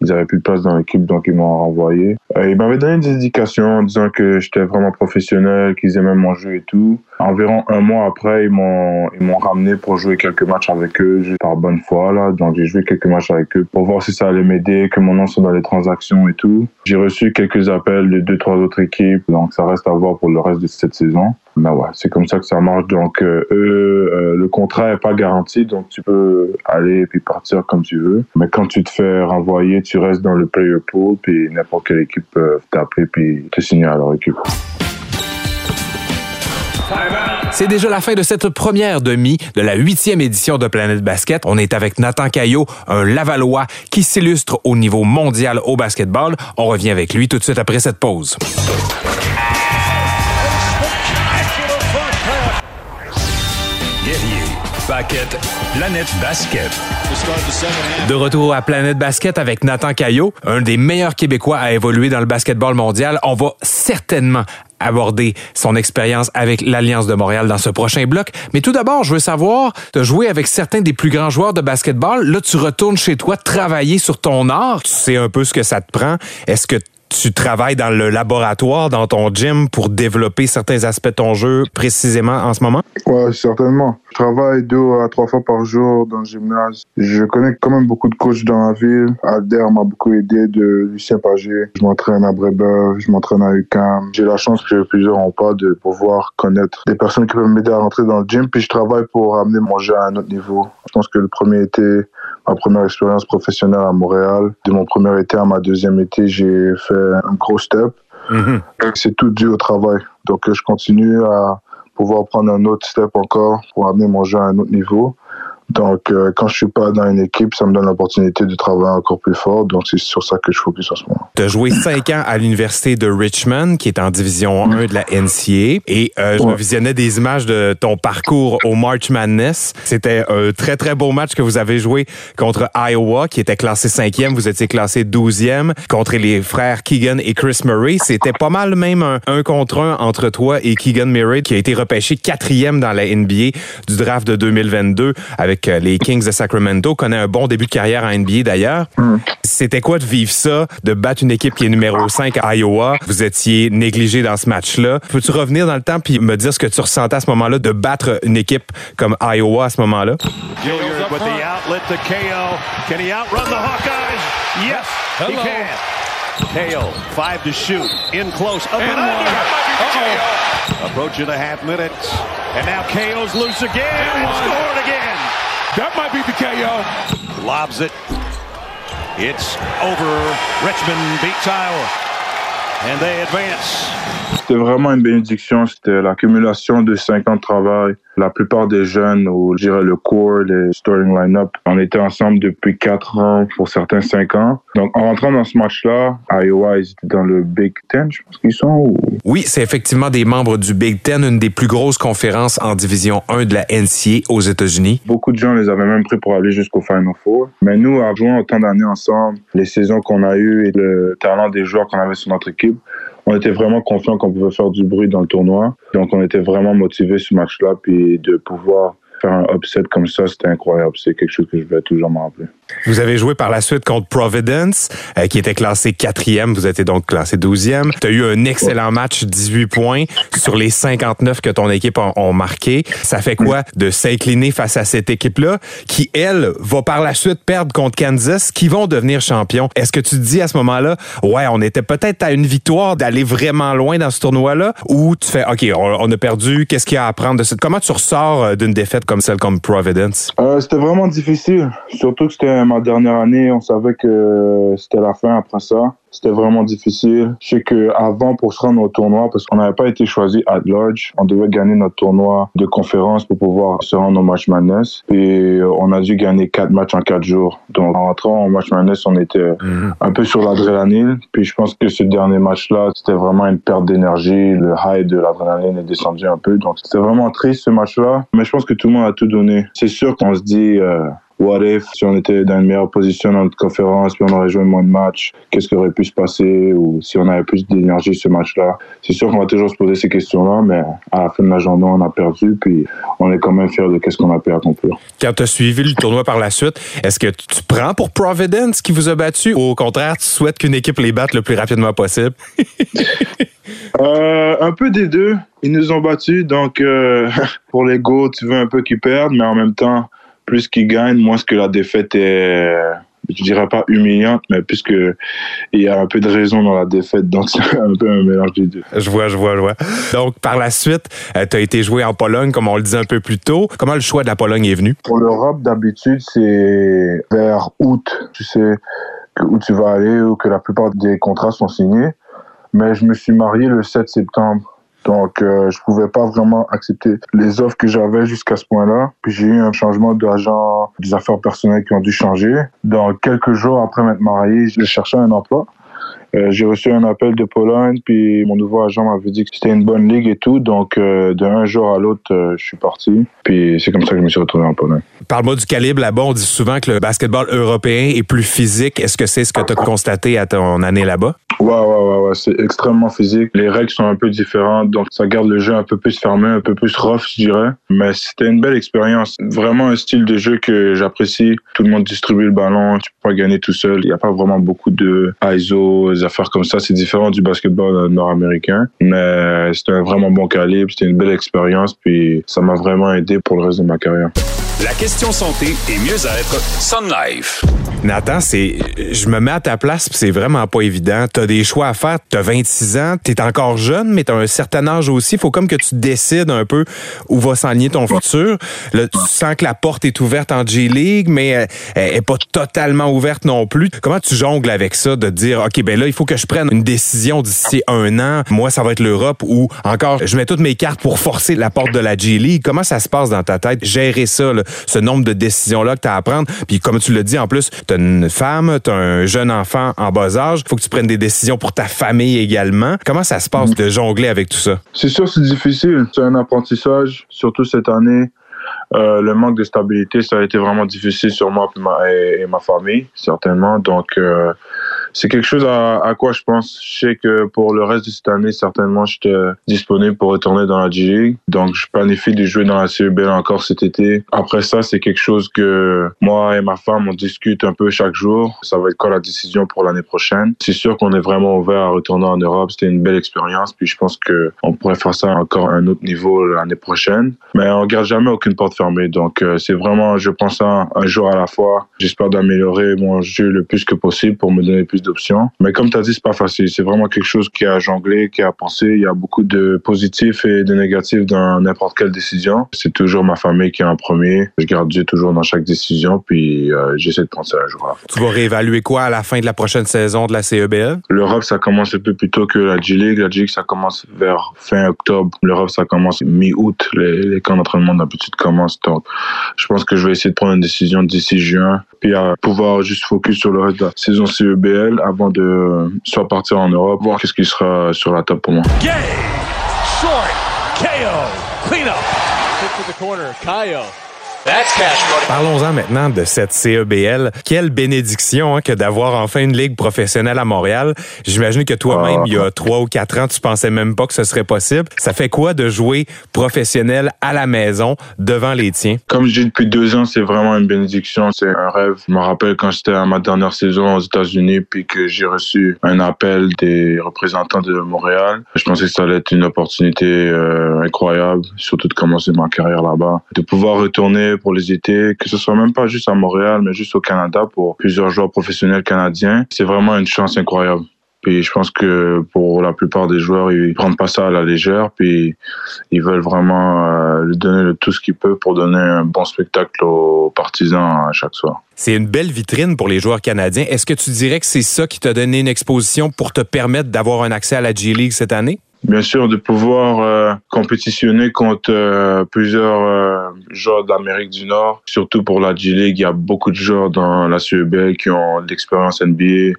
ils n'avaient plus de place dans l'équipe, donc ils m'ont renvoyé. Euh, ils m'avaient donné des indications en disant que j'étais vraiment professionnel, qu'ils aimaient mon jeu et tout. Environ un mois après, ils m'ont, ils m'ont ramené pour jouer quelques matchs avec eux, par bonne foi, là. Donc, j'ai joué quelques matchs avec eux pour voir si ça allait m'aider, que mon nom soit dans les transactions et tout. J'ai reçu quelques appels de deux, trois autres équipes, donc ça reste à voir pour le reste de cette saison. Ben ouais, c'est comme ça que ça marche. Donc, euh, eux, euh, le contrat est pas garanti, donc tu peux aller et puis partir comme tu veux. Mais quand tu te fais renvoyer, tu restes dans le player pool, puis n'importe quelle équipe peut t'appeler puis te signer à leur équipe. C'est déjà la fin de cette première demi de la huitième édition de Planète Basket. On est avec Nathan Cayo, un Lavallois qui s'illustre au niveau mondial au basketball. On revient avec lui tout de suite après cette pause. Paquette, Planète Basket. De retour à Planète Basket avec Nathan Cayo, un des meilleurs Québécois à évoluer dans le basketball mondial. On va certainement aborder son expérience avec l'Alliance de Montréal dans ce prochain bloc. Mais tout d'abord, je veux savoir, tu as joué avec certains des plus grands joueurs de basketball. Là, tu retournes chez toi travailler sur ton art. Tu sais un peu ce que ça te prend. Est-ce que tu travailles dans le laboratoire, dans ton gym, pour développer certains aspects de ton jeu précisément en ce moment? Oui, certainement. Je travaille deux à trois fois par jour dans le gymnase. Je connais quand même beaucoup de coachs dans la ville. Alder m'a beaucoup aidé, de Lucien Pagé. Je m'entraîne à Brébeuf, je m'entraîne à U Q A M. J'ai la chance que plusieurs n'ont pas de pouvoir connaître des personnes qui peuvent m'aider à rentrer dans le gym. Puis je travaille pour amener mon jeu à un autre niveau. Je pense que le premier été, ma première expérience professionnelle à Montréal, de mon premier été à ma deuxième été, j'ai fait un gros step. Mm-hmm. C'est tout dû au travail. Donc, je continue à pouvoir prendre un autre step encore pour amener mon jeu à un autre niveau. Donc, euh, quand je suis pas dans une équipe, ça me donne l'opportunité de travailler encore plus fort. Donc, c'est sur ça que je focus en ce moment. Tu as joué cinq ans à l'université de Richmond, qui est en division un de la N C A A. Et euh, je ouais. me visionnais des images de ton parcours au March Madness. C'était un très, très beau match que vous avez joué contre Iowa, qui était classé cinquième. Vous étiez classé douzième contre les frères Keegan et Chris Murray. C'était pas mal même un, un contre un entre toi et Keegan Murray, qui a été repêché quatrième dans la N B A du draft de deux mille vingt-deux avec les Kings de Sacramento, connaît un bon début de carrière en N B A d'ailleurs. Mm. C'était quoi de vivre ça, de battre une équipe qui est numéro cinq à Iowa? Vous étiez négligé dans ce match-là. Peux-tu revenir dans le temps puis me dire ce que tu ressentais à ce moment-là de battre une équipe comme Iowa à ce moment-là? Gilgeous with the outlet to Cayo. Can he outrun the Hawkeyes? Yes, he can. Cayo, five to shoot. In close, up and under. Approaching a half minute. And now Cayo's loose again. And scored again. That might be the K O. Lobs it. It's over. Richmond beats Iowa. And they advance. C'était vraiment une bénédiction. C'était l'accumulation de cinq ans de travail. La plupart des jeunes, ou je dirais le core, les starting line-up, on était ensemble depuis quatre ans, pour certains cinq ans. Donc, en rentrant dans ce match-là, Iowa, ils étaient dans le Big Ten, je pense qu'ils sont. Ou... Oui, c'est effectivement des membres du Big Ten, une des plus grosses conférences en division un de la N C A A aux États-Unis. Beaucoup de gens les avaient même pris pour aller jusqu'au Final Four. Mais nous, en jouant autant d'années ensemble, les saisons qu'on a eues et le talent des joueurs qu'on avait sur notre équipe, on était vraiment confiants qu'on pouvait faire du bruit dans le tournoi. Donc, on était vraiment motivés ce match-là. Puis de pouvoir faire un upset comme ça, c'était incroyable. C'est quelque chose que je vais toujours m'en rappeler. Vous avez joué par la suite contre Providence, euh, qui était classé quatrième. Vous étiez donc classé douzième. Tu as eu un excellent match, dix-huit points sur les cinquante-neuf que ton équipe a, a marqué. Ça fait quoi de s'incliner face à cette équipe-là qui, elle, va par la suite perdre contre Kansas, qui vont devenir champions? Est-ce que tu te dis à ce moment-là, ouais, on était peut-être à une victoire d'aller vraiment loin dans ce tournoi-là, ou tu fais, OK, on, on a perdu, qu'est-ce qu'il y a à apprendre de cette... Comment tu ressors d'une défaite comme celle comme Providence? Euh, c'était vraiment difficile, surtout que c'était ma dernière année, on savait que c'était la fin après ça. C'était vraiment difficile. Je sais qu'avant, pour se rendre au tournoi, parce qu'on n'avait pas été choisi at large, on devait gagner notre tournoi de conférence pour pouvoir se rendre au March Madness. Et on a dû gagner quatre matchs en quatre jours. Donc, en rentrant au March Madness, on était mm-hmm. un peu sur l'adrénaline. Puis, je pense que ce dernier match-là, c'était vraiment une perte d'énergie. Le high de l'adrénaline est descendu un peu. Donc, c'était vraiment triste, ce match-là. Mais je pense que tout le monde a tout donné. C'est sûr qu'on se dit... Euh, What if, si on était dans une meilleure position dans notre conférence, puis on aurait joué moins de matchs, qu'est-ce qui aurait pu se passer, ou si on avait plus d'énergie ce match-là. C'est sûr qu'on va toujours se poser ces questions-là, mais à la fin de la journée, on a perdu, puis on est quand même fiers de ce qu'on a pu accomplir. Quand tu as suivi le tournoi par la suite, est-ce que tu prends pour Providence qui vous a battu, ou au contraire, tu souhaites qu'une équipe les batte le plus rapidement possible? Euh, un peu des deux. Ils nous ont battus, donc euh, pour l'ego, tu veux un peu qu'ils perdent, mais en même temps, plus qu'ils gagnent, moins que la défaite est, je dirais pas humiliante, mais puisque il y a un peu de raison dans la défaite, donc c'est un peu un mélange des deux. Je vois, je vois, je vois. Donc, par la suite, tu as été joué en Pologne, comme on le disait un peu plus tôt. Comment le choix de la Pologne est venu? Pour l'Europe, d'habitude, c'est vers août, tu sais, où tu vas aller, ou que la plupart des contrats sont signés. Mais je me suis marié le sept septembre. Donc, euh, je pouvais pas vraiment accepter les offres que j'avais jusqu'à ce point-là. Puis, j'ai eu un changement d'agent, des affaires personnelles qui ont dû changer. Donc, quelques jours après m'être marié, je cherchais un emploi. Euh, j'ai reçu un appel de Pologne, puis mon nouveau agent m'avait dit que c'était une bonne ligue et tout. Donc, euh, d'un jour à l'autre, euh, je suis parti. Puis, c'est comme ça que je me suis retrouvé en Pologne. Parle-moi du calibre là-bas. On dit souvent que le basketball européen est plus physique. Est-ce que c'est ce que tu as constaté à ton année là-bas? Ouais, ouais, ouais, ouais. C'est extrêmement physique. Les règles sont un peu différentes, donc ça garde le jeu un peu plus fermé, un peu plus rough, je dirais. Mais c'était une belle expérience. Vraiment un style de jeu que j'apprécie. Tout le monde distribue le ballon. Tu peux pas gagner tout seul. Il n'y a pas vraiment beaucoup de I S O, des affaires comme ça. C'est différent du basketball nord-américain. Mais c'était un vraiment bon calibre. C'était une belle expérience. Puis ça m'a vraiment aidé pour le reste de ma carrière. La question santé et mieux-être, Sun Life. Nathan, c'est, je me mets à ta place, puis c'est vraiment pas évident. T'as t'as des choix à faire. T'as vingt-six ans, t'es encore jeune, mais t'as un certain âge aussi. Faut comme que tu décides un peu où va s'enligner ton futur. Là, tu sens que la porte est ouverte en G League, mais elle est pas totalement ouverte non plus. Comment tu jongles avec ça de dire, OK, ben là, il faut que je prenne une décision d'ici un an. Moi, ça va être l'Europe ou encore, je mets toutes mes cartes pour forcer la porte de la G League. Comment ça se passe dans ta tête? Gérer ça, là, ce nombre de décisions-là que t'as à prendre. Puis comme tu l'as dit, en plus, t'as une femme, t'as un jeune enfant en bas âge. Faut que tu prennes des décisions pour ta famille également. Comment ça se passe de jongler avec tout ça? C'est sûr, c'est difficile. C'est un apprentissage, surtout cette année. Euh, le manque de stabilité, ça a été vraiment difficile sur moi et, et ma famille, certainement. Donc, euh, c'est quelque chose à, à quoi je pense. Je sais que pour le reste de cette année, certainement, je suis disponible pour retourner dans la G League. Donc, je planifie de jouer dans la C E B L encore cet été. Après ça, c'est quelque chose que moi et ma femme, on discute un peu chaque jour. Ça va être quoi la décision pour l'année prochaine? C'est sûr qu'on est vraiment ouvert à retourner en Europe. C'était une belle expérience. Puis, je pense qu'on pourrait faire ça encore à un autre niveau l'année prochaine. Mais on ne garde jamais aucune porte fermée. Donc, euh, c'est vraiment, je prends ça un jour à la fois. J'espère d'améliorer mon jeu le plus que possible pour me donner plus d'options. Mais comme tu as dit, c'est pas facile. C'est vraiment quelque chose qui a jonglé, qui a pensé. Il y a beaucoup de positifs et de négatifs dans n'importe quelle décision. C'est toujours ma famille qui est en premier. Je garde Dieu toujours dans chaque décision, puis euh, j'essaie de prendre ça un jour à la fois. Tu vas réévaluer quoi à la fin de la prochaine saison de la C E B L? L'Europe, ça commence un peu plus tôt que la G League. La G League, ça commence vers fin octobre. L'Europe, ça commence mi-août. Les, les camps d'entraînement d'habitude commencent. Donc, je pense que je vais essayer de prendre une décision d'ici juin, puis à pouvoir juste focus sur le reste de la saison C E B L avant de soit partir en Europe, voir qu'est-ce qui sera sur la table pour moi. Game, short, K O, clean up. Stick to the corner, Cayo. That's cash. Parlons-en maintenant de cette C E B L. Quelle bénédiction hein, que d'avoir enfin une ligue professionnelle à Montréal. J'imagine que toi-même, ah. il y a trois ou quatre ans, tu pensais même pas que ce serait possible. Ça fait quoi de jouer professionnel à la maison devant les tiens? Comme je dis depuis deux ans, c'est vraiment une bénédiction. C'est un rêve. Je me rappelle quand j'étais à ma dernière saison aux États-Unis puis que j'ai reçu un appel des représentants de Montréal. Je pensais que ça allait être une opportunité euh, incroyable, surtout de commencer ma carrière là-bas. De pouvoir retourner pour les étés, que ce soit même pas juste à Montréal, mais juste au Canada pour plusieurs joueurs professionnels canadiens. C'est vraiment une chance incroyable. Puis je pense que pour la plupart des joueurs, ils prennent pas ça à la légère, puis ils veulent vraiment lui donner tout ce qu'ils peuvent pour donner un bon spectacle aux partisans à chaque soir. C'est une belle vitrine pour les joueurs canadiens. Est-ce que tu dirais que c'est ça qui t'a donné une exposition pour te permettre d'avoir un accès à la G League cette année? Bien sûr, de pouvoir euh, compétitionner contre euh, plusieurs euh, joueurs d'Amérique du Nord. Surtout pour la G League, il y a beaucoup de joueurs dans la C E B L qui ont l'expérience N B A,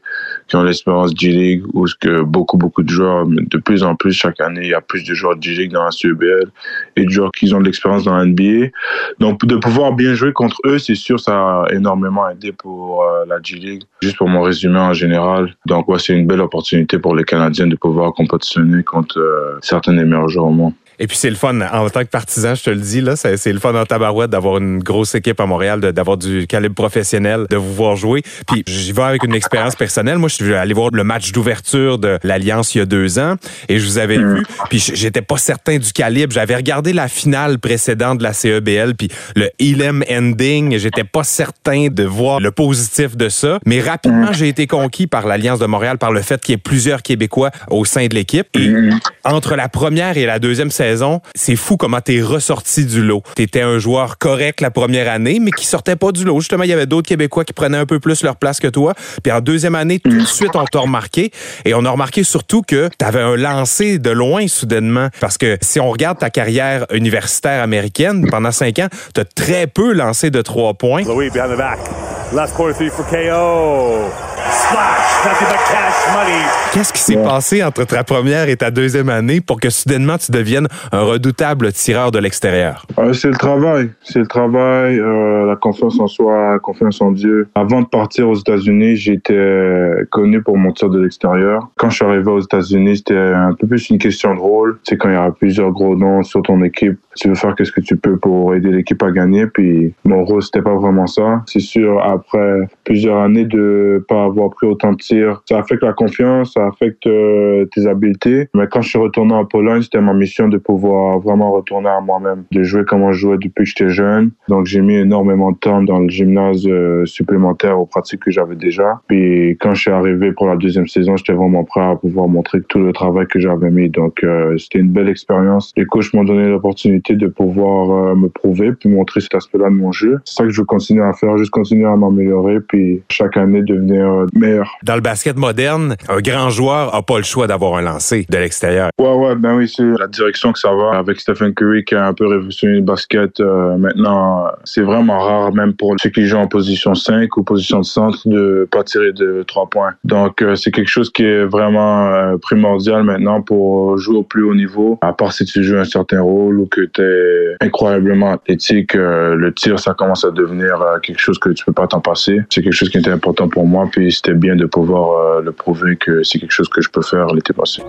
qui ont l'expérience G League, où que beaucoup, beaucoup de joueurs, de plus en plus, chaque année, il y a plus de joueurs de G League dans la C E B L et de joueurs qui ont de l'expérience dans la N B A. Donc, de pouvoir bien jouer contre eux, c'est sûr, ça a énormément aidé pour euh, la G League, juste pour mon résumé en général. Donc, ouais, c'est une belle opportunité pour les Canadiens de pouvoir compétitionner contre Euh, certains des meilleurs joueurs au monde. Et puis c'est le fun, en tant que partisan, je te le dis, là, c'est, c'est le fun en tabarouette d'avoir une grosse équipe à Montréal, de, d'avoir du calibre professionnel, de vous voir jouer. Puis j'y vais avec une expérience personnelle. Moi, je suis allé voir le match d'ouverture de l'Alliance il y a deux ans et je vous avais mmh. vu. Puis j'étais pas certain du calibre. J'avais regardé la finale précédente de la C E B L puis le Elam Ending. J'étais pas certain de voir le positif de ça. Mais rapidement, mmh. j'ai été conquis par l'Alliance de Montréal, par le fait qu'il y ait plusieurs Québécois au sein de l'équipe. Et mmh. entre la première et la deuxième saison, c'est fou comment t'es ressorti du lot. T'étais un joueur correct la première année, mais qui sortait pas du lot. Justement, il y avait d'autres Québécois qui prenaient un peu plus leur place que toi. Puis en deuxième année, tout de suite, on t'a remarqué. Et on a remarqué surtout que t'avais un lancer de loin, soudainement. Parce que si on regarde ta carrière universitaire américaine, pendant cinq ans, t'as très peu lancé de trois points. Louis, behind the back. Last quarter three for K O. Qu'est-ce qui s'est ouais. passé entre ta première et ta deuxième année pour que soudainement tu deviennes un redoutable tireur de l'extérieur? Euh, c'est le travail. C'est le travail, euh, la confiance en soi, la confiance en Dieu. Avant de partir aux États-Unis, j'étais connu pour mon tir de l'extérieur. Quand je suis arrivé aux États-Unis, c'était un peu plus une question de rôle. C'est quand il y a plusieurs gros noms sur ton équipe, tu veux faire qu'est-ce que tu peux pour aider l'équipe à gagner. Puis mon rôle, c'était pas vraiment ça. C'est sûr, après plusieurs années de pas avoir pris autant de tirs, c'est-à-dire ça affecte la confiance, ça affecte euh, tes habiletés. Mais quand je suis retourné en Pologne, c'était ma mission de pouvoir vraiment retourner à moi-même, de jouer comme je jouais depuis que j'étais jeune. Donc j'ai mis énormément de temps dans le gymnase euh, supplémentaire aux pratiques que j'avais déjà. Puis quand je suis arrivé pour la deuxième saison, j'étais vraiment prêt à pouvoir montrer tout le travail que j'avais mis. Donc euh, c'était une belle expérience. Les coachs m'ont donné l'opportunité de pouvoir euh, me prouver, puis montrer cet aspect-là de mon jeu. C'est ça que je veux continuer à faire, juste continuer à m'améliorer, puis chaque année devenir meilleur. Dans le basket moderne, un grand joueur n'a pas le choix d'avoir un lancer de l'extérieur. Ouais, ouais, ben oui, c'est la direction que ça va. Avec Stephen Curry qui a un peu révolutionné le basket, euh, maintenant, c'est vraiment rare, même pour ceux qui jouent en position cinq ou position de centre, de pas tirer de trois points. Donc, euh, c'est quelque chose qui est vraiment euh, primordial maintenant pour jouer au plus haut niveau. À part si tu joues un certain rôle ou que tu es incroyablement athlétique, euh, le tir, ça commence à devenir euh, quelque chose que tu peux pas t'en passer. C'est quelque chose qui était important pour moi, puis c'était bien de pouvoir euh, le prouver que c'est quelque chose que je peux faire l'été passé.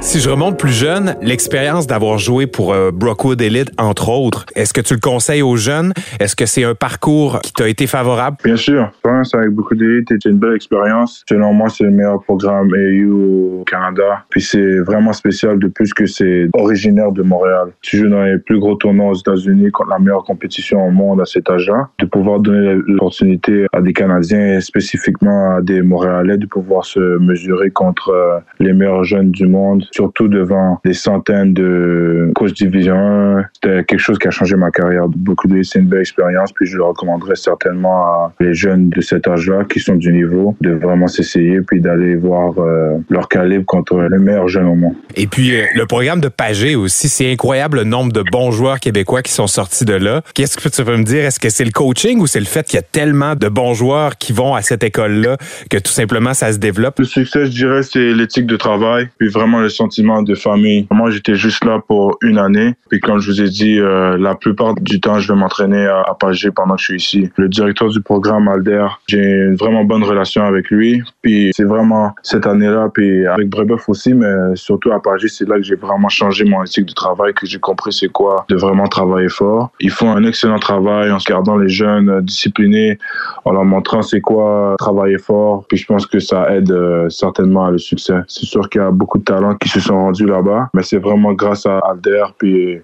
Si je remonte plus jeune, l'expérience d'avoir joué pour euh, Brookwood Elite, entre autres, est-ce que tu le conseilles aux jeunes? Est-ce que c'est un parcours qui t'a été favorable? Bien sûr. Ça, avec Brookwood Elite, c'était une belle expérience. Selon moi, c'est le meilleur programme A U au Canada. Puis c'est vraiment spécial, de plus que c'est originaire de Montréal. Tu joues dans les plus gros tournois aux États-Unis, contre la meilleure compétition au monde à cet âge-là. De pouvoir donner l'opportunité à des Canadiens, et spécifiquement à des Montréalais, de pouvoir se mesurer contre euh, les meilleurs jeunes du monde, surtout devant des centaines de coachs division un. C'était quelque chose qui a changé ma carrière. Beaucoup de c'est une belle expérience, puis je le recommanderais certainement à les jeunes de cet âge-là qui sont du niveau, de vraiment s'essayer, puis d'aller voir euh, leur calibre contre les meilleurs jeunes au monde. Et puis, euh, le programme de Pagé aussi, c'est incroyable le nombre de bons joueurs québécois qui sont sortis de là. Qu'est-ce que tu peux me dire? Est-ce que c'est le coaching ou c'est le fait qu'il y a tellement de bons joueurs qui vont à cette école-là que tout simplement, ça se développe? Le succès, je dirais, c'est l'éthique de travail, puis vraiment le sentiment de famille. Moi, j'étais juste là pour une année. Puis comme je vous ai dit, euh, la plupart du temps, je vais m'entraîner à, à Pagé pendant que je suis ici. Le directeur du programme, Alder, j'ai une vraiment bonne relation avec lui. Puis c'est vraiment cette année-là, puis avec Brébeuf aussi, mais surtout à Pagé, c'est là que j'ai vraiment changé mon éthique de travail, que j'ai compris c'est quoi de vraiment travailler fort. Ils font un excellent travail en gardant les jeunes disciplinés, en leur montrant c'est quoi travailler fort. Puis je pense que ça aide euh, certainement à le succès. C'est sûr qu'il y a beaucoup de talents qui se sont rendus là-bas, mais c'est vraiment grâce à Alder puis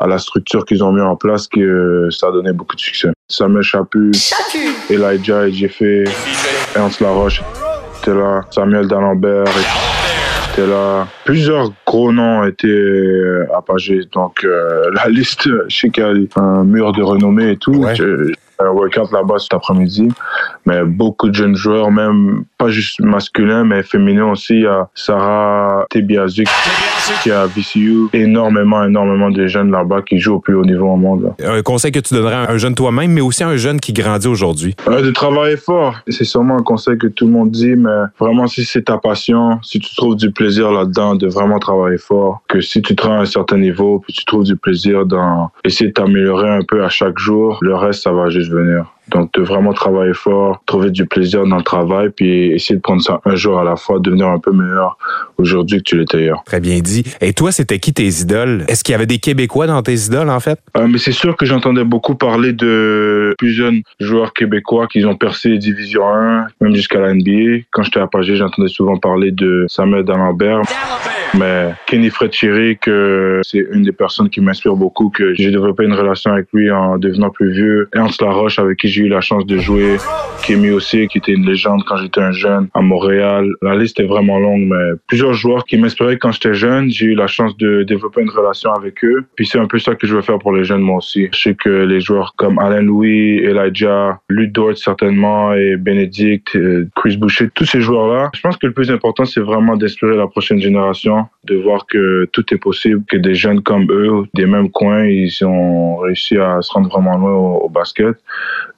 à la structure qu'ils ont mis en place que euh, ça a donné beaucoup de succès. Samuel Chaput, Elijah et Jeffé, Ernst Laroche, t'es là, Samuel D'Alembert, t'es là. Plusieurs gros noms étaient à Pagé, donc euh, la liste, je sais qu'il y a un mur de renommée et tout. Ouais. Je, un workout là-bas cet après-midi, mais beaucoup de jeunes joueurs, même pas juste masculins, mais féminins aussi. Il y a Sarah Tebiazic qui est à V C U. Énormément, énormément de jeunes là-bas qui jouent au plus haut niveau au monde. Là. Un conseil que tu donnerais à un jeune toi-même, mais aussi à un jeune qui grandit aujourd'hui? Euh, de travailler fort. C'est sûrement un conseil que tout le monde dit, mais vraiment, si c'est ta passion, si tu trouves du plaisir là-dedans, de vraiment travailler fort, que si tu te rends à un certain niveau, puis tu trouves du plaisir dans essayer de t'améliorer un peu à chaque jour, le reste, ça va juste venir. Donc, de vraiment travailler fort, trouver du plaisir dans le travail, puis essayer de prendre ça un jour à la fois, devenir un peu meilleur aujourd'hui que tu l'étais hier. Très bien dit. Et toi, c'était qui tes idoles? Est-ce qu'il y avait des Québécois dans tes idoles, en fait? Euh, mais c'est sûr que j'entendais beaucoup parler de plus jeunes joueurs québécois qui ont percé Division un, même jusqu'à la N B A. Quand j'étais à Pagé, j'entendais souvent parler de Samuel D'Alembert. Mais Kenny Fréchiri, que c'est une des personnes qui m'inspire beaucoup, que j'ai développé une relation avec lui en devenant plus vieux. Ernst Laroche, avec qui j'ai eu la chance de jouer. Kémy aussi, qui était une légende quand j'étais un jeune à Montréal. La liste est vraiment longue, mais plusieurs joueurs qui m'inspiraient quand j'étais jeune, j'ai eu la chance de développer une relation avec eux. Puis c'est un peu ça que je veux faire pour les jeunes, moi aussi. Je sais que les joueurs comme Alain Louis, Elijah, Luc Dort certainement, et Bennedict, Chris Boucher, tous ces joueurs-là, je pense que le plus important, c'est vraiment d'inspirer la prochaine génération, de voir que tout est possible, que des jeunes comme eux, des mêmes coins, ils ont réussi à se rendre vraiment loin au, au basket.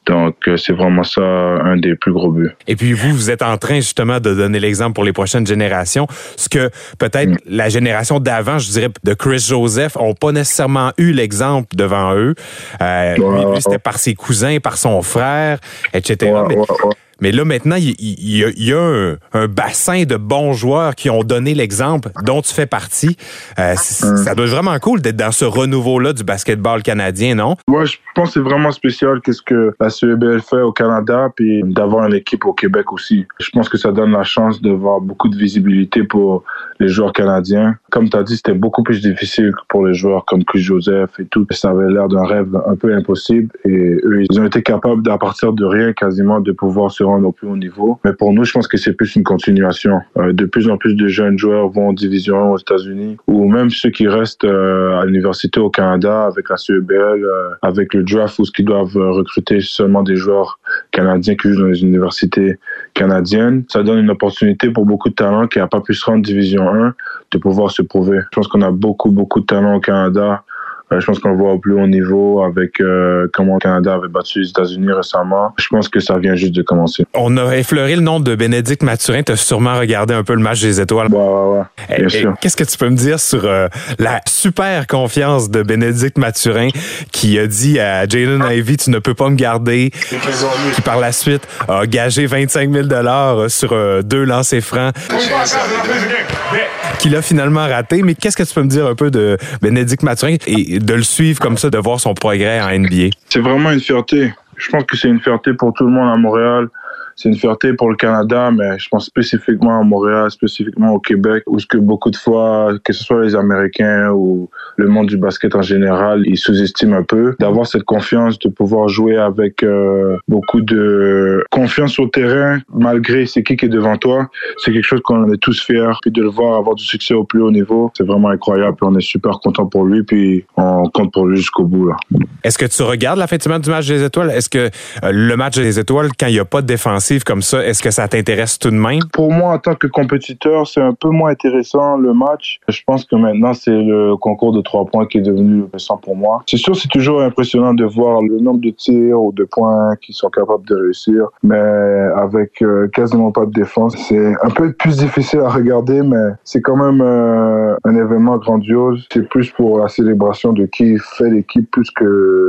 Donc, c'est vraiment ça, un des plus gros buts. Et puis, vous, vous êtes en train, justement, de donner l'exemple pour les prochaines générations. Ce que, peut-être, mmh. la génération d'avant, je dirais, de Chris Joseph, n'ont pas nécessairement eu l'exemple devant eux. Euh, ouais, lui, lui, c'était par ses cousins, par son frère, et cetera. Ouais, Mais... ouais, ouais. Mais là, maintenant, il y, y, y a un, un bassin de bons joueurs qui ont donné l'exemple dont tu fais partie. Euh, ça doit être vraiment cool d'être dans ce renouveau-là du basketball canadien, non? Moi, ouais, je pense que c'est vraiment spécial qu'est-ce que la C E B L fait au Canada, puis d'avoir une équipe au Québec aussi. Je pense que ça donne la chance de voir beaucoup de visibilité pour les joueurs canadiens. Comme tu as dit, c'était beaucoup plus difficile pour les joueurs comme Chris Joseph et tout. Ça avait l'air d'un rêve un peu impossible. Et eux, ils ont été capables, à partir de rien quasiment, de pouvoir se rendre au plus haut niveau. Mais pour nous, je pense que c'est plus une continuation. De plus en plus de jeunes joueurs vont en division un aux États-Unis, ou même ceux qui restent à l'université au Canada avec la C E B L, avec le draft, où ils doivent recruter seulement des joueurs canadiens qui jouent dans les universités canadiennes. Ça donne une opportunité pour beaucoup de talents qui n'ont pas pu se rendre division un de pouvoir se prouver. Je pense qu'on a beaucoup, beaucoup de talents au Canada. Je pense qu'on le voit au plus haut niveau avec euh, comment le Canada avait battu les États-Unis récemment. Je pense que ça vient juste de commencer. On a effleuré le nom de Bennedict Mathurin. Tu as sûrement regardé un peu le match des étoiles. Ouais, ouais, ouais. Bien et, sûr. Et qu'est-ce que tu peux me dire sur euh, la super confiance de Bennedict Mathurin qui a dit à Jaylen Ivey, tu ne peux pas me garder, qui par la suite a gagé vingt-cinq mille dollars sur euh, deux lancers francs. Qu'il a finalement raté. Mais qu'est-ce que tu peux me dire un peu de Bennedict Mathurin et de le suivre comme ça, de voir son progrès en N B A? C'est vraiment une fierté. Je pense que c'est une fierté pour tout le monde à Montréal. C'est une fierté pour le Canada, mais je pense spécifiquement à Montréal, spécifiquement au Québec, où ce que beaucoup de fois, que ce soit les Américains ou le monde du basket en général, ils sous-estiment un peu. D'avoir cette confiance, de pouvoir jouer avec euh, beaucoup de confiance sur le terrain, malgré c'est qui qui est devant toi, c'est quelque chose qu'on est tous fiers. Puis de le voir avoir du succès au plus haut niveau, c'est vraiment incroyable. Puis on est super content pour lui, puis on compte pour lui jusqu'au bout, là. Est-ce que tu regardes la fin de semaine du match des étoiles? Est-ce que euh, le match des étoiles, quand il n'y a pas de défense, comme ça, est-ce que ça t'intéresse tout de même? Pour moi, en tant que compétiteur, c'est un peu moins intéressant le match. Je pense que maintenant, c'est le concours de trois points qui est devenu intéressant pour moi. C'est sûr, c'est toujours impressionnant de voir le nombre de tirs ou de points qu'ils sont capables de réussir, mais avec euh, quasiment pas de défense, c'est un peu plus difficile à regarder, mais c'est quand même euh, un événement grandiose. C'est plus pour la célébration de qui fait l'équipe plus que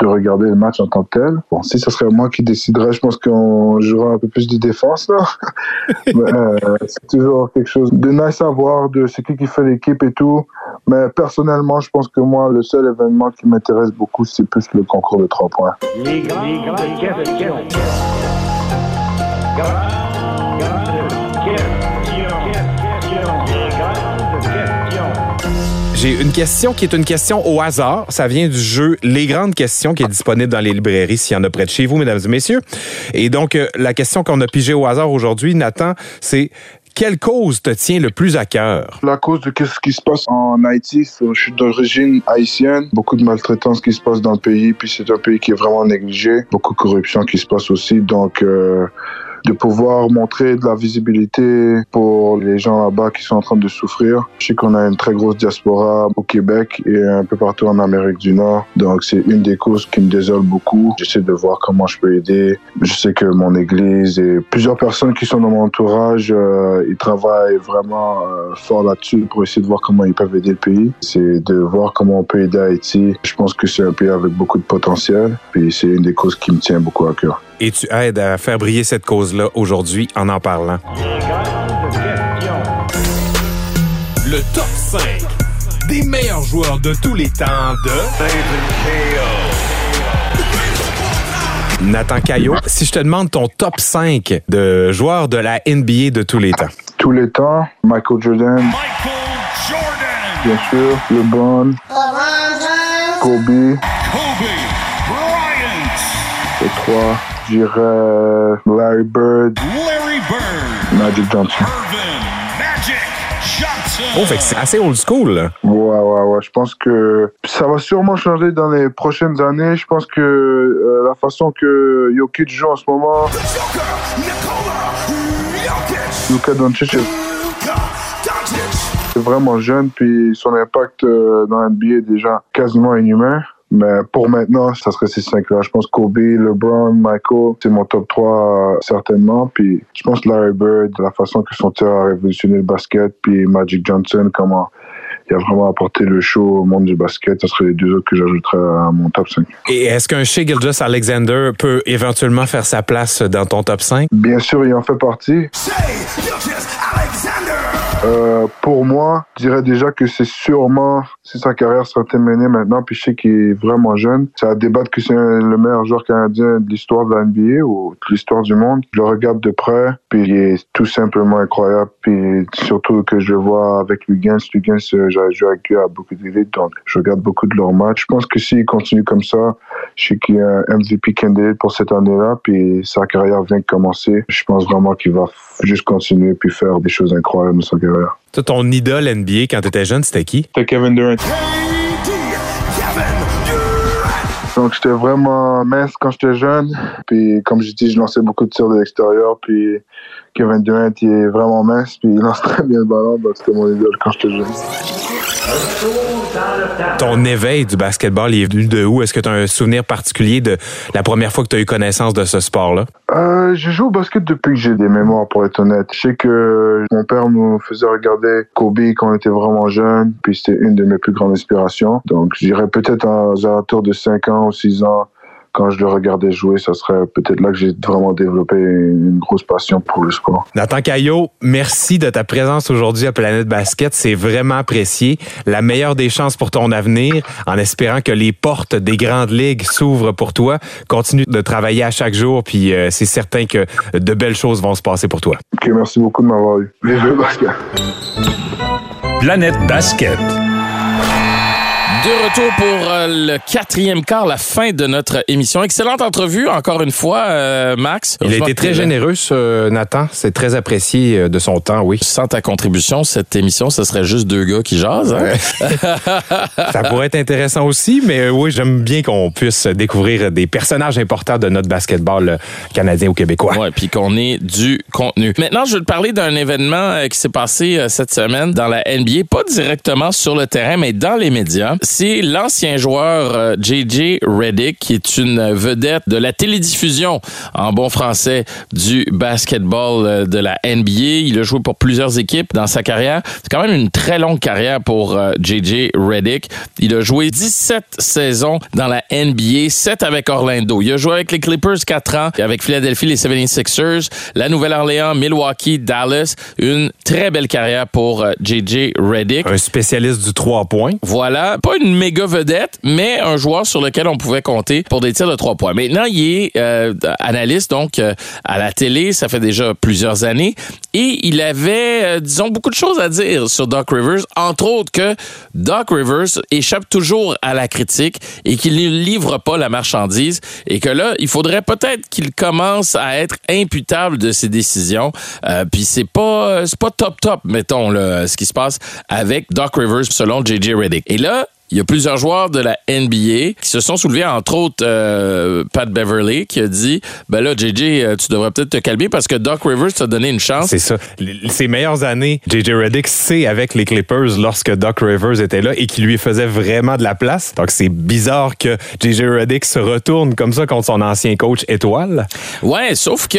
de regarder le match en tant que tel. Bon, si ce serait moi qui déciderais, je pense qu'on jouera un peu plus de défense, là. Mais, euh, c'est toujours quelque chose de nice à voir, de c'est qui qui fait l'équipe et tout. Mais personnellement, je pense que moi, le seul événement qui m'intéresse beaucoup, c'est plus le concours de trois points. Les grands, les grands, les grands, les grands, les grands. J'ai une question qui est une question au hasard. Ça vient du jeu Les Grandes Questions qui est disponible dans les librairies s'il y en a près de chez vous, mesdames et messieurs. Et donc, la question qu'on a pigée au hasard aujourd'hui, Nathan, c'est quelle cause te tient le plus à cœur? La cause de ce qui se passe en Haïti. Je suis d'origine haïtienne. Beaucoup de maltraitance qui se passe dans le pays. Puis c'est un pays qui est vraiment négligé. Beaucoup de corruption qui se passe aussi. Donc... Euh de pouvoir montrer de la visibilité pour les gens là-bas qui sont en train de souffrir. Je sais qu'on a une très grosse diaspora au Québec et un peu partout en Amérique du Nord. Donc, c'est une des causes qui me désole beaucoup. J'essaie de voir comment je peux aider. Je sais que mon église et plusieurs personnes qui sont dans mon entourage, euh, ils travaillent vraiment euh, fort là-dessus pour essayer de voir comment ils peuvent aider le pays. C'est de voir comment on peut aider Haïti. Je pense que c'est un pays avec beaucoup de potentiel. Puis c'est une des causes qui me tient beaucoup à cœur. Et tu aides à faire briller cette cause-là aujourd'hui en en parlant. Le top cinq des meilleurs joueurs de tous les temps de Nathan Cayo. Nathan Cayo, si je te demande ton top cinq de joueurs de la N B A de tous les temps. Tous les temps, Michael Jordan. Michael Jordan. Bien sûr, LeBron. LeBron James. Kobe. Kobe. Et trois, je dirais Larry Bird, Larry Bird, Magic Johnson. Irvin, Magic Johnson. Oh, fait que c'est assez old school, là. Ouais, ouais, ouais. Je pense que ça va sûrement changer dans les prochaines années. Je pense que euh, la façon que Jokic joue en ce moment, The Joker, Nikola Jokic. Luka Doncic. C'est vraiment jeune, puis son impact euh, dans la N B A est déjà quasiment inhumain. Mais pour maintenant, ça serait ces cinq-là. Je pense Kobe, LeBron, Michael, c'est mon top trois euh, certainement. Puis je pense Larry Bird, la façon que son tir a révolutionné le basket, puis Magic Johnson, comment il a vraiment apporté le show au monde du basket. Ce seraient les deux autres que j'ajouterais à mon top cinq. Et est-ce qu'un Shai Gilgeous-Alexander peut éventuellement faire sa place dans ton top cinq? Bien sûr, il en fait partie. Shai Gilgeous-Alexander! Euh, pour moi, je dirais déjà que c'est sûrement, si sa carrière sera terminée maintenant, puis je sais qu'il est vraiment jeune, c'est à débattre que c'est le meilleur joueur canadien de l'histoire de la N B A ou de l'histoire du monde. Je le regarde de près, puis il est tout simplement incroyable, puis surtout que je le vois avec Lugans. Lugans, j'avais joué avec lui à beaucoup d'élites, donc je regarde beaucoup de leurs matchs. Je pense que s'il continue comme ça, je sais qu'il est un M V P candidate pour cette année-là, puis sa carrière vient de commencer. Je pense vraiment qu'il va juste continuer puis faire des choses incroyables dans sa carrière. Toi, ton idole N B A quand t'étais jeune, c'était qui? C'était Kevin Durant. Donc, j'étais vraiment mince quand j'étais jeune. Puis, comme j'ai dit, je lançais beaucoup de tirs de l'extérieur. Puis, Kevin Durant, il est vraiment mince. Puis, il lance très bien le ballon. Donc, c'était mon idole quand j'étais jeune. Ton éveil du basketball, il est venu de où? Est-ce que tu as un souvenir particulier de la première fois que tu as eu connaissance de ce sport-là? Euh, je joue au basket depuis que j'ai des mémoires, pour être honnête. Je sais que mon père nous faisait regarder Kobe quand on était vraiment jeune, puis c'était une de mes plus grandes inspirations. Donc, je dirais peut-être aux alentours de cinq ans ou six ans, quand je le regardais jouer, ça serait peut-être là que j'ai vraiment développé une grosse passion pour le sport. Nathan Cayo, merci de ta présence aujourd'hui à Planète Basket. C'est vraiment apprécié. La meilleure des chances pour ton avenir, en espérant que les portes des grandes ligues s'ouvrent pour toi. Continue de travailler à chaque jour, puis euh, c'est certain que de belles choses vont se passer pour toi. OK, merci beaucoup de m'avoir eu. Vive le basket! Planète Basket. De retour pour le quatrième quart, la fin de notre émission. Excellente entrevue, encore une fois, euh, Max. Il a été très généreux, ce Nathan. C'est très apprécié de son temps, oui. Sans ta contribution, cette émission, ce serait juste deux gars qui jasent. Hein? Ça pourrait être intéressant aussi, mais oui, j'aime bien qu'on puisse découvrir des personnages importants de notre basketball canadien ou québécois. Oui, puis qu'on ait du contenu. Maintenant, je veux te parler d'un événement qui s'est passé cette semaine dans la N B A, pas directement sur le terrain, mais dans les médias. C'est l'ancien joueur J J. Redick, qui est une vedette de la télédiffusion, en bon français, du basketball de la N B A. Il a joué pour plusieurs équipes dans sa carrière. C'est quand même une très longue carrière pour J J. Redick. Il a joué dix-sept saisons dans la N B A, sept avec Orlando. Il a joué avec les Clippers quatre ans, avec Philadelphie, les soixante-seize ers, la Nouvelle-Orléans, Milwaukee, Dallas. Une très belle carrière pour J J. Redick. Un spécialiste du trois points. Voilà. Pas une méga vedette, mais un joueur sur lequel on pouvait compter pour des tirs de trois points. Maintenant, il est euh, analyste donc euh, à la télé, ça fait déjà plusieurs années, et il avait, euh, disons, beaucoup de choses à dire sur Doc Rivers, entre autres que Doc Rivers échappe toujours à la critique et qu'il ne livre pas la marchandise, et que là, il faudrait peut-être qu'il commence à être imputable de ses décisions, euh, puis c'est pas, c'est pas top top, mettons, là, ce qui se passe avec Doc Rivers selon J J. Redick. Et là, il y a plusieurs joueurs de la N B A qui se sont soulevés, entre autres euh, Pat Beverley, qui a dit « Ben là, J J, tu devrais peut-être te calmer parce que Doc Rivers t'a donné une chance. » C'est ça. Ses meilleures années, J J. Redick, c'est avec les Clippers lorsque Doc Rivers était là et qui lui faisait vraiment de la place. Donc, c'est bizarre que J J. Redick se retourne comme ça contre son ancien coach étoile. Ouais, sauf que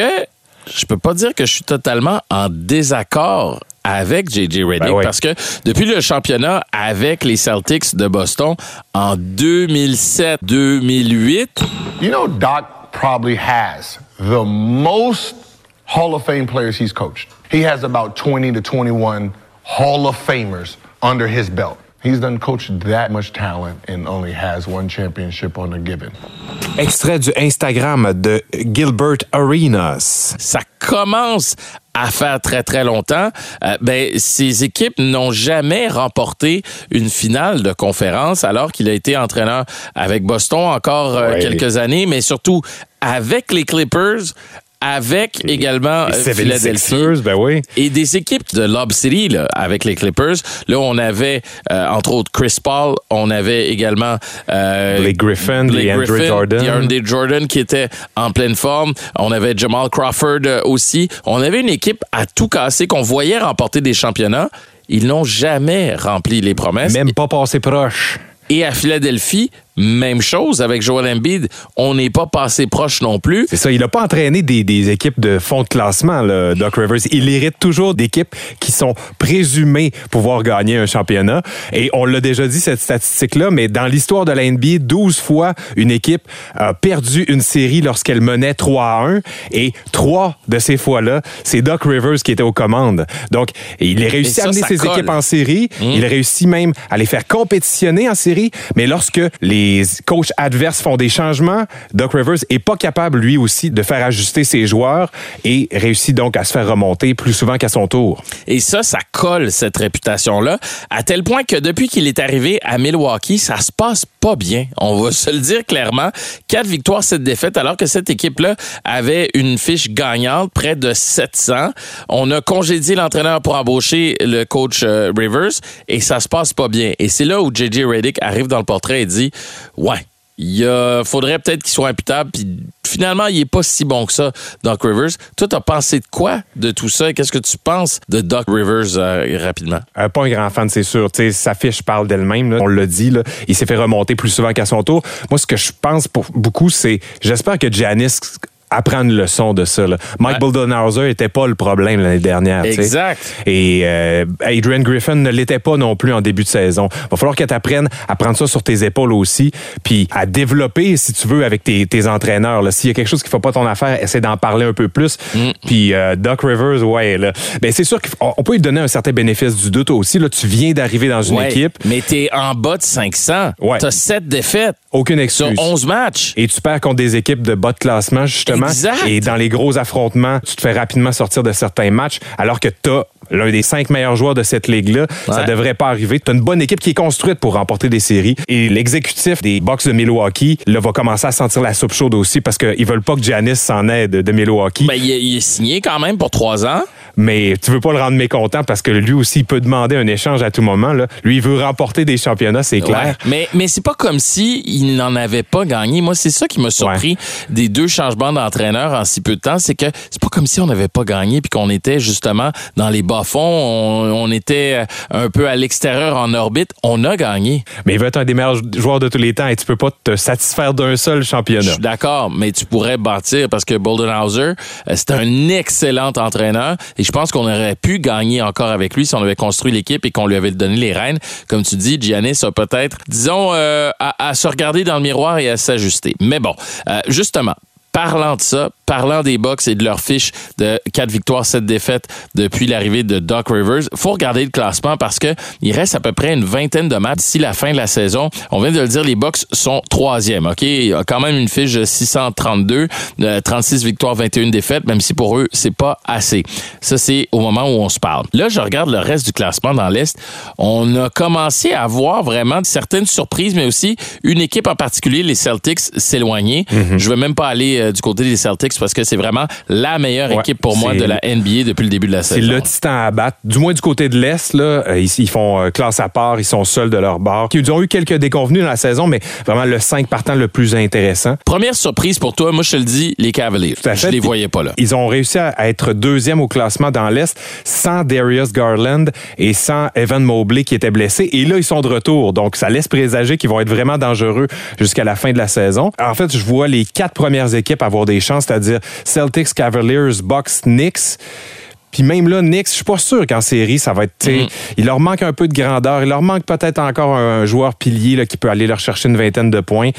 je peux pas dire que je suis totalement en désaccord avec J J. Redick, ben oui. Parce que depuis le championnat avec les Celtics de Boston en deux mille sept deux mille huit... You know, Doc probably has the most Hall of Fame players he's coached. He has about twenty to twenty-one Hall of Famers under his belt. He's done coached that much talent and only has one championship on the given. Extrait du Instagram de Gilbert Arenas. Ça commence à faire très, très longtemps, euh, ben, ces équipes n'ont jamais remporté une finale de conférence, alors qu'il a été entraîneur avec Boston encore euh, ouais. quelques années, mais surtout avec les Clippers, avec et, également et Philadelphie, ben oui. Et des équipes de Lob City là, avec les Clippers. Là, on avait euh, entre autres Chris Paul, on avait également euh, Blake Griffin, DeAndre Jordan, DeAndre Jordan qui était en pleine forme. On avait Jamal Crawford euh, aussi. On avait une équipe à tout casser qu'on voyait remporter des championnats. Ils n'ont jamais rempli les promesses. Même pas passé proche. Et à Philadelphie, Même chose avec Joel Embiid, on n'est pas passé proche non plus. C'est ça, il n'a pas entraîné des, des équipes de fond de classement, là, Doc Rivers. Il hérite toujours d'équipes qui sont présumées pouvoir gagner un championnat. Et on l'a déjà dit, cette statistique-là, mais dans l'histoire de la N B A, douze fois, une équipe a perdu une série lorsqu'elle menait trois à un. Et trois de ces fois-là, c'est Doc Rivers qui était aux commandes. Donc, il a réussi ça, à amener ses colle. équipes en série. Mmh. Il a réussi même à les faire compétitionner en série. Mais lorsque les coachs adverses font des changements, Doc Rivers n'est pas capable, lui aussi, de faire ajuster ses joueurs et réussit donc à se faire remonter plus souvent qu'à son tour. Et ça, ça colle, cette réputation-là, à tel point que depuis qu'il est arrivé à Milwaukee, ça se passe pas bien. On va se le dire clairement. Quatre victoires, sept défaites, alors que cette équipe-là avait une fiche gagnante, près de sept cents. On a congédié l'entraîneur pour embaucher le coach euh, Rivers et ça se passe pas bien. Et c'est là où J J. Redick arrive dans le portrait et dit « Ouais, il euh, faudrait peut-être qu'il soit imputable. » Puis finalement, il est pas si bon que ça, Doc Rivers. Toi, t'as pensé de quoi de tout ça? Qu'est-ce que tu penses de Doc Rivers euh, rapidement? Euh, pas un grand fan, c'est sûr. T'sais, sa fiche parle d'elle-même. Là. On l'a dit, là. Il s'est fait remonter plus souvent qu'à son tour. Moi, ce que je pense pour beaucoup, c'est j'espère que Giannis apprendre une leçon de ça. Là. Mike ouais. Budenholzer n'était pas le problème l'année dernière. Exact. T'sais. Et euh, Adrian Griffin ne l'était pas non plus en début de saison. Il va falloir que tu apprennes à prendre ça sur tes épaules aussi, puis à développer, si tu veux, avec tes, tes entraîneurs. Là. S'il y a quelque chose qui ne fait pas ton affaire, essaie d'en parler un peu plus. Mm. Puis euh, Doc Rivers, ouais. Là. Ben, c'est sûr qu'on peut lui donner un certain bénéfice du doute aussi. Là, tu viens d'arriver dans une ouais, équipe. Mais tu es en bas de cinq cents. Ouais. Tu as sept défaites. Aucune excuse. Sur onze matchs. Et tu perds contre des équipes de bas de classement, justement. Exact. Et dans les gros affrontements, tu te fais rapidement sortir de certains matchs, alors que t'as l'un des cinq meilleurs joueurs de cette ligue-là. Ouais. Ça devrait pas arriver. T'as une bonne équipe qui est construite pour remporter des séries. Et l'exécutif des Bucks de Milwaukee, là, va commencer à sentir la soupe chaude aussi parce qu'ils veulent pas que Giannis s'en aide de Milwaukee. Ben, il, il est signé quand même pour trois ans. Mais tu veux pas le rendre mécontent parce que lui aussi, il peut demander un échange à tout moment. Là. Lui, il veut remporter des championnats, c'est clair. Ouais. Mais, mais c'est pas comme si il n'en avait pas gagné. Moi, c'est ça qui m'a surpris ouais. des deux changements d'entraîneur en si peu de temps. C'est que c'est pas comme si on n'avait pas gagné puis qu'on était justement dans les bas-fonds. On, on était un peu à l'extérieur en orbite. On a gagné. Mais il veut être un des meilleurs joueurs de tous les temps et tu peux pas te satisfaire d'un seul championnat. Je suis d'accord, mais tu pourrais bâtir parce que Budenholzer, c'est un excellent entraîneur. Et je pense qu'on aurait pu gagner encore avec lui si on avait construit l'équipe et qu'on lui avait donné les rênes. Comme tu dis, Giannis a peut-être, disons, euh, à, à se regarder dans le miroir et à s'ajuster. Mais bon, euh, justement, parlant de ça, parlant des Bucks et de leur fiche de quatre victoires, sept défaites depuis l'arrivée de Doc Rivers, faut regarder le classement parce que il reste à peu près une vingtaine de matchs d'ici la fin de la saison. On vient de le dire, les Bucks sont troisième, ok? Il a quand même une fiche de six cent trente-deux, euh, trente-six victoires, vingt et un défaites, même si pour eux, c'est pas assez. Ça, c'est au moment où on se parle. Là, je regarde le reste du classement dans l'Est. On a commencé à voir vraiment certaines surprises, mais aussi une équipe en particulier, les Celtics, s'éloigner. Mm-hmm. Je veux même pas aller du côté des Celtics parce que c'est vraiment la meilleure ouais, équipe pour moi de la N B A depuis le début de la saison. C'est le titan à battre. Du moins du côté de l'Est, là, ils, ils font classe à part, ils sont seuls de leur bord. Ils ont eu quelques déconvenues dans la saison, mais vraiment le cinq partant le plus intéressant. Première surprise pour toi, moi je te le dis, les Cavaliers. Tout à fait, je les voyais pas là. Ils ont réussi à être deuxième au classement dans l'Est sans Darius Garland et sans Evan Mobley qui était blessé. Et là, ils sont de retour. Donc, ça laisse présager qu'ils vont être vraiment dangereux jusqu'à la fin de la saison. En fait, je vois les quatre premières équipes avoir des chances, c'est-à-dire Celtics, Cavaliers, Bucks, Knicks. Puis même là, Knicks, je suis pas sûr qu'en série, ça va être... Mm. Il leur manque un peu de grandeur. Il leur manque peut-être encore un, un joueur pilier là, qui peut aller leur chercher une vingtaine de points.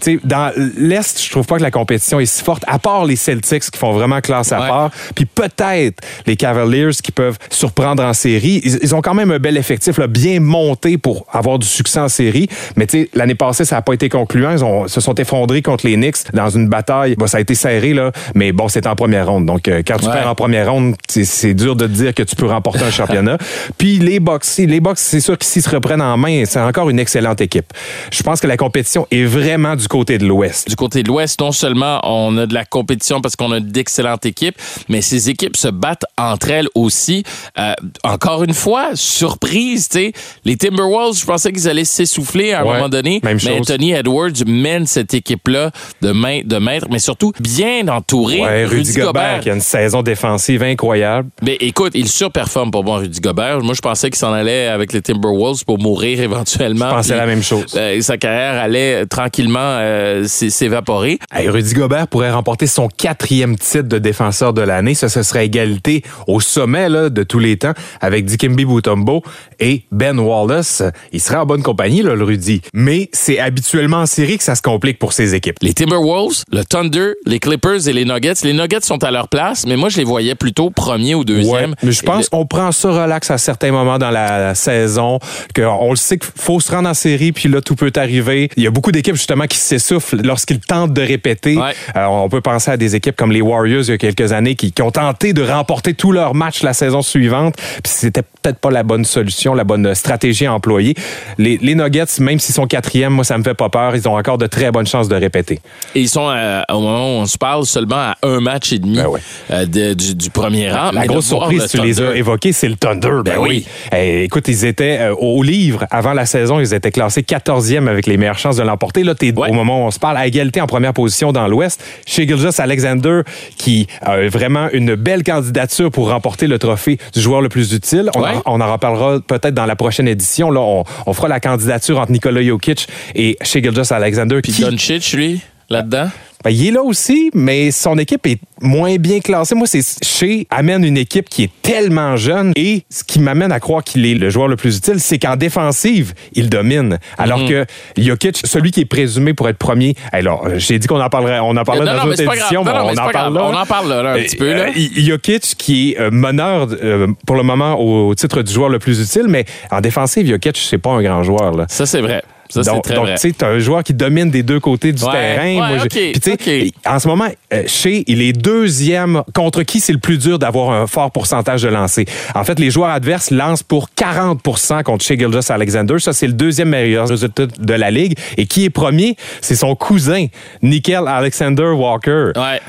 T'sais, dans l'Est, je trouve pas que la compétition est si forte, à part les Celtics qui font vraiment classe à ouais. part. Puis peut-être les Cavaliers qui peuvent surprendre en série. Ils, ils ont quand même un bel effectif, là, bien monté pour avoir du succès en série. Mais t'sais, l'année passée, ça n'a pas été concluant. Ils ont, se sont effondrés contre les Knicks dans une bataille. Bon, ça a été serré, là, mais bon, c'est en première ronde. Donc, euh, quand tu ouais. perds en première ronde, c'est c'est dur de te dire que tu peux remporter un championnat. Puis les Bucks, les Bucks, c'est sûr qu'ils se reprennent en main. C'est encore une excellente équipe. Je pense que la compétition est vraiment du côté de l'Ouest. Du côté de l'Ouest, non seulement on a de la compétition parce qu'on a d'excellentes équipes, mais ces équipes se battent entre elles aussi. Euh, encore une fois, surprise, tu sais, les Timberwolves, je pensais qu'ils allaient s'essouffler à un ouais, moment donné. Même mais chose. Anthony Edwards mène cette équipe-là de main de maître, mais surtout bien entouré. Ouais, Rudy, Rudy Gobert, Gobert qui a une saison défensive incroyable. incroyable. Mais écoute, il surperforme pour moi, Rudy Gobert. Moi, je pensais qu'il s'en allait avec les Timberwolves pour mourir éventuellement. Je pensais puis, la même chose. Euh, sa carrière allait tranquillement euh, s'évaporer. Hey, Rudy Gobert pourrait remporter son quatrième titre de défenseur de l'année. Ça, ce serait égalité au sommet là, de tous les temps avec Dikembe Mutombo et Ben Wallace. Il serait en bonne compagnie, là, le Rudy. Mais c'est habituellement en série que ça se complique pour ces équipes. Les Timberwolves, le Thunder, les Clippers et les Nuggets. Les Nuggets sont à leur place, mais moi, je les voyais plutôt premier ou deuxième. Ouais, mais je pense le... qu'on prend ça relax à certains moments dans la, la saison, qu'on le sait qu'il faut se rendre en série, puis là, tout peut arriver. Il y a beaucoup d'équipes, justement, qui s'essoufflent lorsqu'ils tentent de répéter. Ouais. Euh, on peut penser à des équipes comme les Warriors, il y a quelques années, qui, qui ont tenté de remporter tous leurs matchs la saison suivante, puis c'était peut-être pas la bonne solution, la bonne stratégie à employer. Les, les Nuggets, même s'ils sont quatrième, moi, ça me fait pas peur. Ils ont encore de très bonnes chances de répéter. Et ils sont, euh, au moment où on se parle, seulement à un match et demi ben ouais. euh, de, du, du premier rang. La grosse surprise, le tu Thunder. Les as évoqués, c'est le Thunder. Ben, ben oui. oui. Eh, écoute, ils étaient euh, au livre avant la saison, ils étaient classés quatorzième avec les meilleures chances de l'emporter. Là, t'es ouais. au moment où on se parle à égalité en première position dans l'Ouest. Shai Gilgeous-Alexander, qui a vraiment une belle candidature pour remporter le trophée du joueur le plus utile. On, ouais. en, on en reparlera peut-être dans la prochaine édition. Là, on, on fera la candidature entre Nikola Jokic et Shai Gilgeous-Alexander. Puis qui... Doncic, lui, là-dedans? Ben, il est là aussi, mais son équipe est moins bien classée. Moi, c'est Shai amène une équipe qui est tellement jeune et ce qui m'amène à croire qu'il est le joueur le plus utile, c'est qu'en défensive, il domine. Alors mm-hmm. que Jokic, celui qui est présumé pour être premier, alors j'ai dit qu'on en parlerait, on en parlerait non, dans une autre édition, mais non, on, mais en parle là. on en parle là, là un euh, petit peu. Là. Euh, Jokic qui est meneur euh, pour le moment au titre du joueur le plus utile, mais en défensive, Jokic, c'est pas un grand joueur. Là. Ça, c'est vrai. Ça, donc, tu sais, t'as un joueur qui domine des deux côtés du ouais, terrain. Ouais, Moi, okay, Puis, okay. En ce moment, Shai, il est deuxième contre qui c'est le plus dur d'avoir un fort pourcentage de lancers. En fait, les joueurs adverses lancent pour quarante pour cent contre Shai Gilgeous-Alexander. Ça, c'est le deuxième meilleur résultat de la Ligue. Et qui est premier? C'est son cousin, Nikola Alexander Walker. Ouais.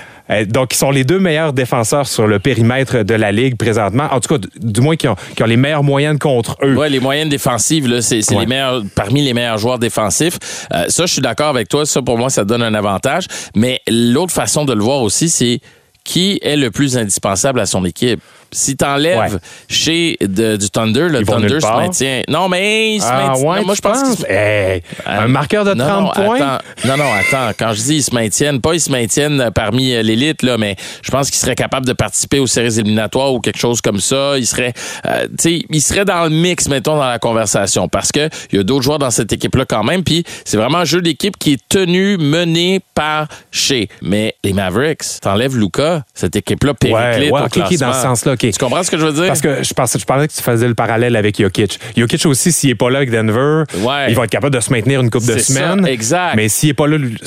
Donc, ils sont les deux meilleurs défenseurs sur le périmètre de la Ligue présentement. En tout cas, du moins, qui ont, qui ont les meilleures moyennes contre eux. Oui, les moyennes défensives, là, c'est, c'est ouais. les meilleurs, parmi les meilleurs joueurs défensifs. Euh, ça, je suis d'accord avec toi. Ça, pour moi, ça donne un avantage. Mais l'autre façon de le voir aussi, c'est qui est le plus indispensable à son équipe. Si t'enlèves ouais. Shai de, du Thunder, le Thunder se maintient. Non, mais il se ah, maintient. Ouais, non, moi, je pense qu'il... Hey, un marqueur de non, trente non, points? Attends. Non, non, attends. Quand je dis ils se maintiennent, pas ils se maintiennent parmi l'élite, là, mais je pense qu'ils seraient capables de participer aux séries éliminatoires ou quelque chose comme ça. Ils seraient, euh, tu sais, ils seraient dans le mix, mettons, dans la conversation, parce que il y a d'autres joueurs dans cette équipe-là quand même, puis c'est vraiment un jeu d'équipe qui est tenu, mené par Shai. Mais les Mavericks, t'enlèves Luka, cette équipe-là périclite ouais, ouais, au classement. Okay, dans ce sens-là, okay. Tu comprends ce que je veux dire? Parce que je pensais, je parlais que tu faisais le parallèle avec Jokic. Jokic aussi, s'il n'est pas là avec Denver, ouais. il va être capable de se maintenir une couple c'est de semaines. Ça, exact. Mais s'il n'est pas là, lui,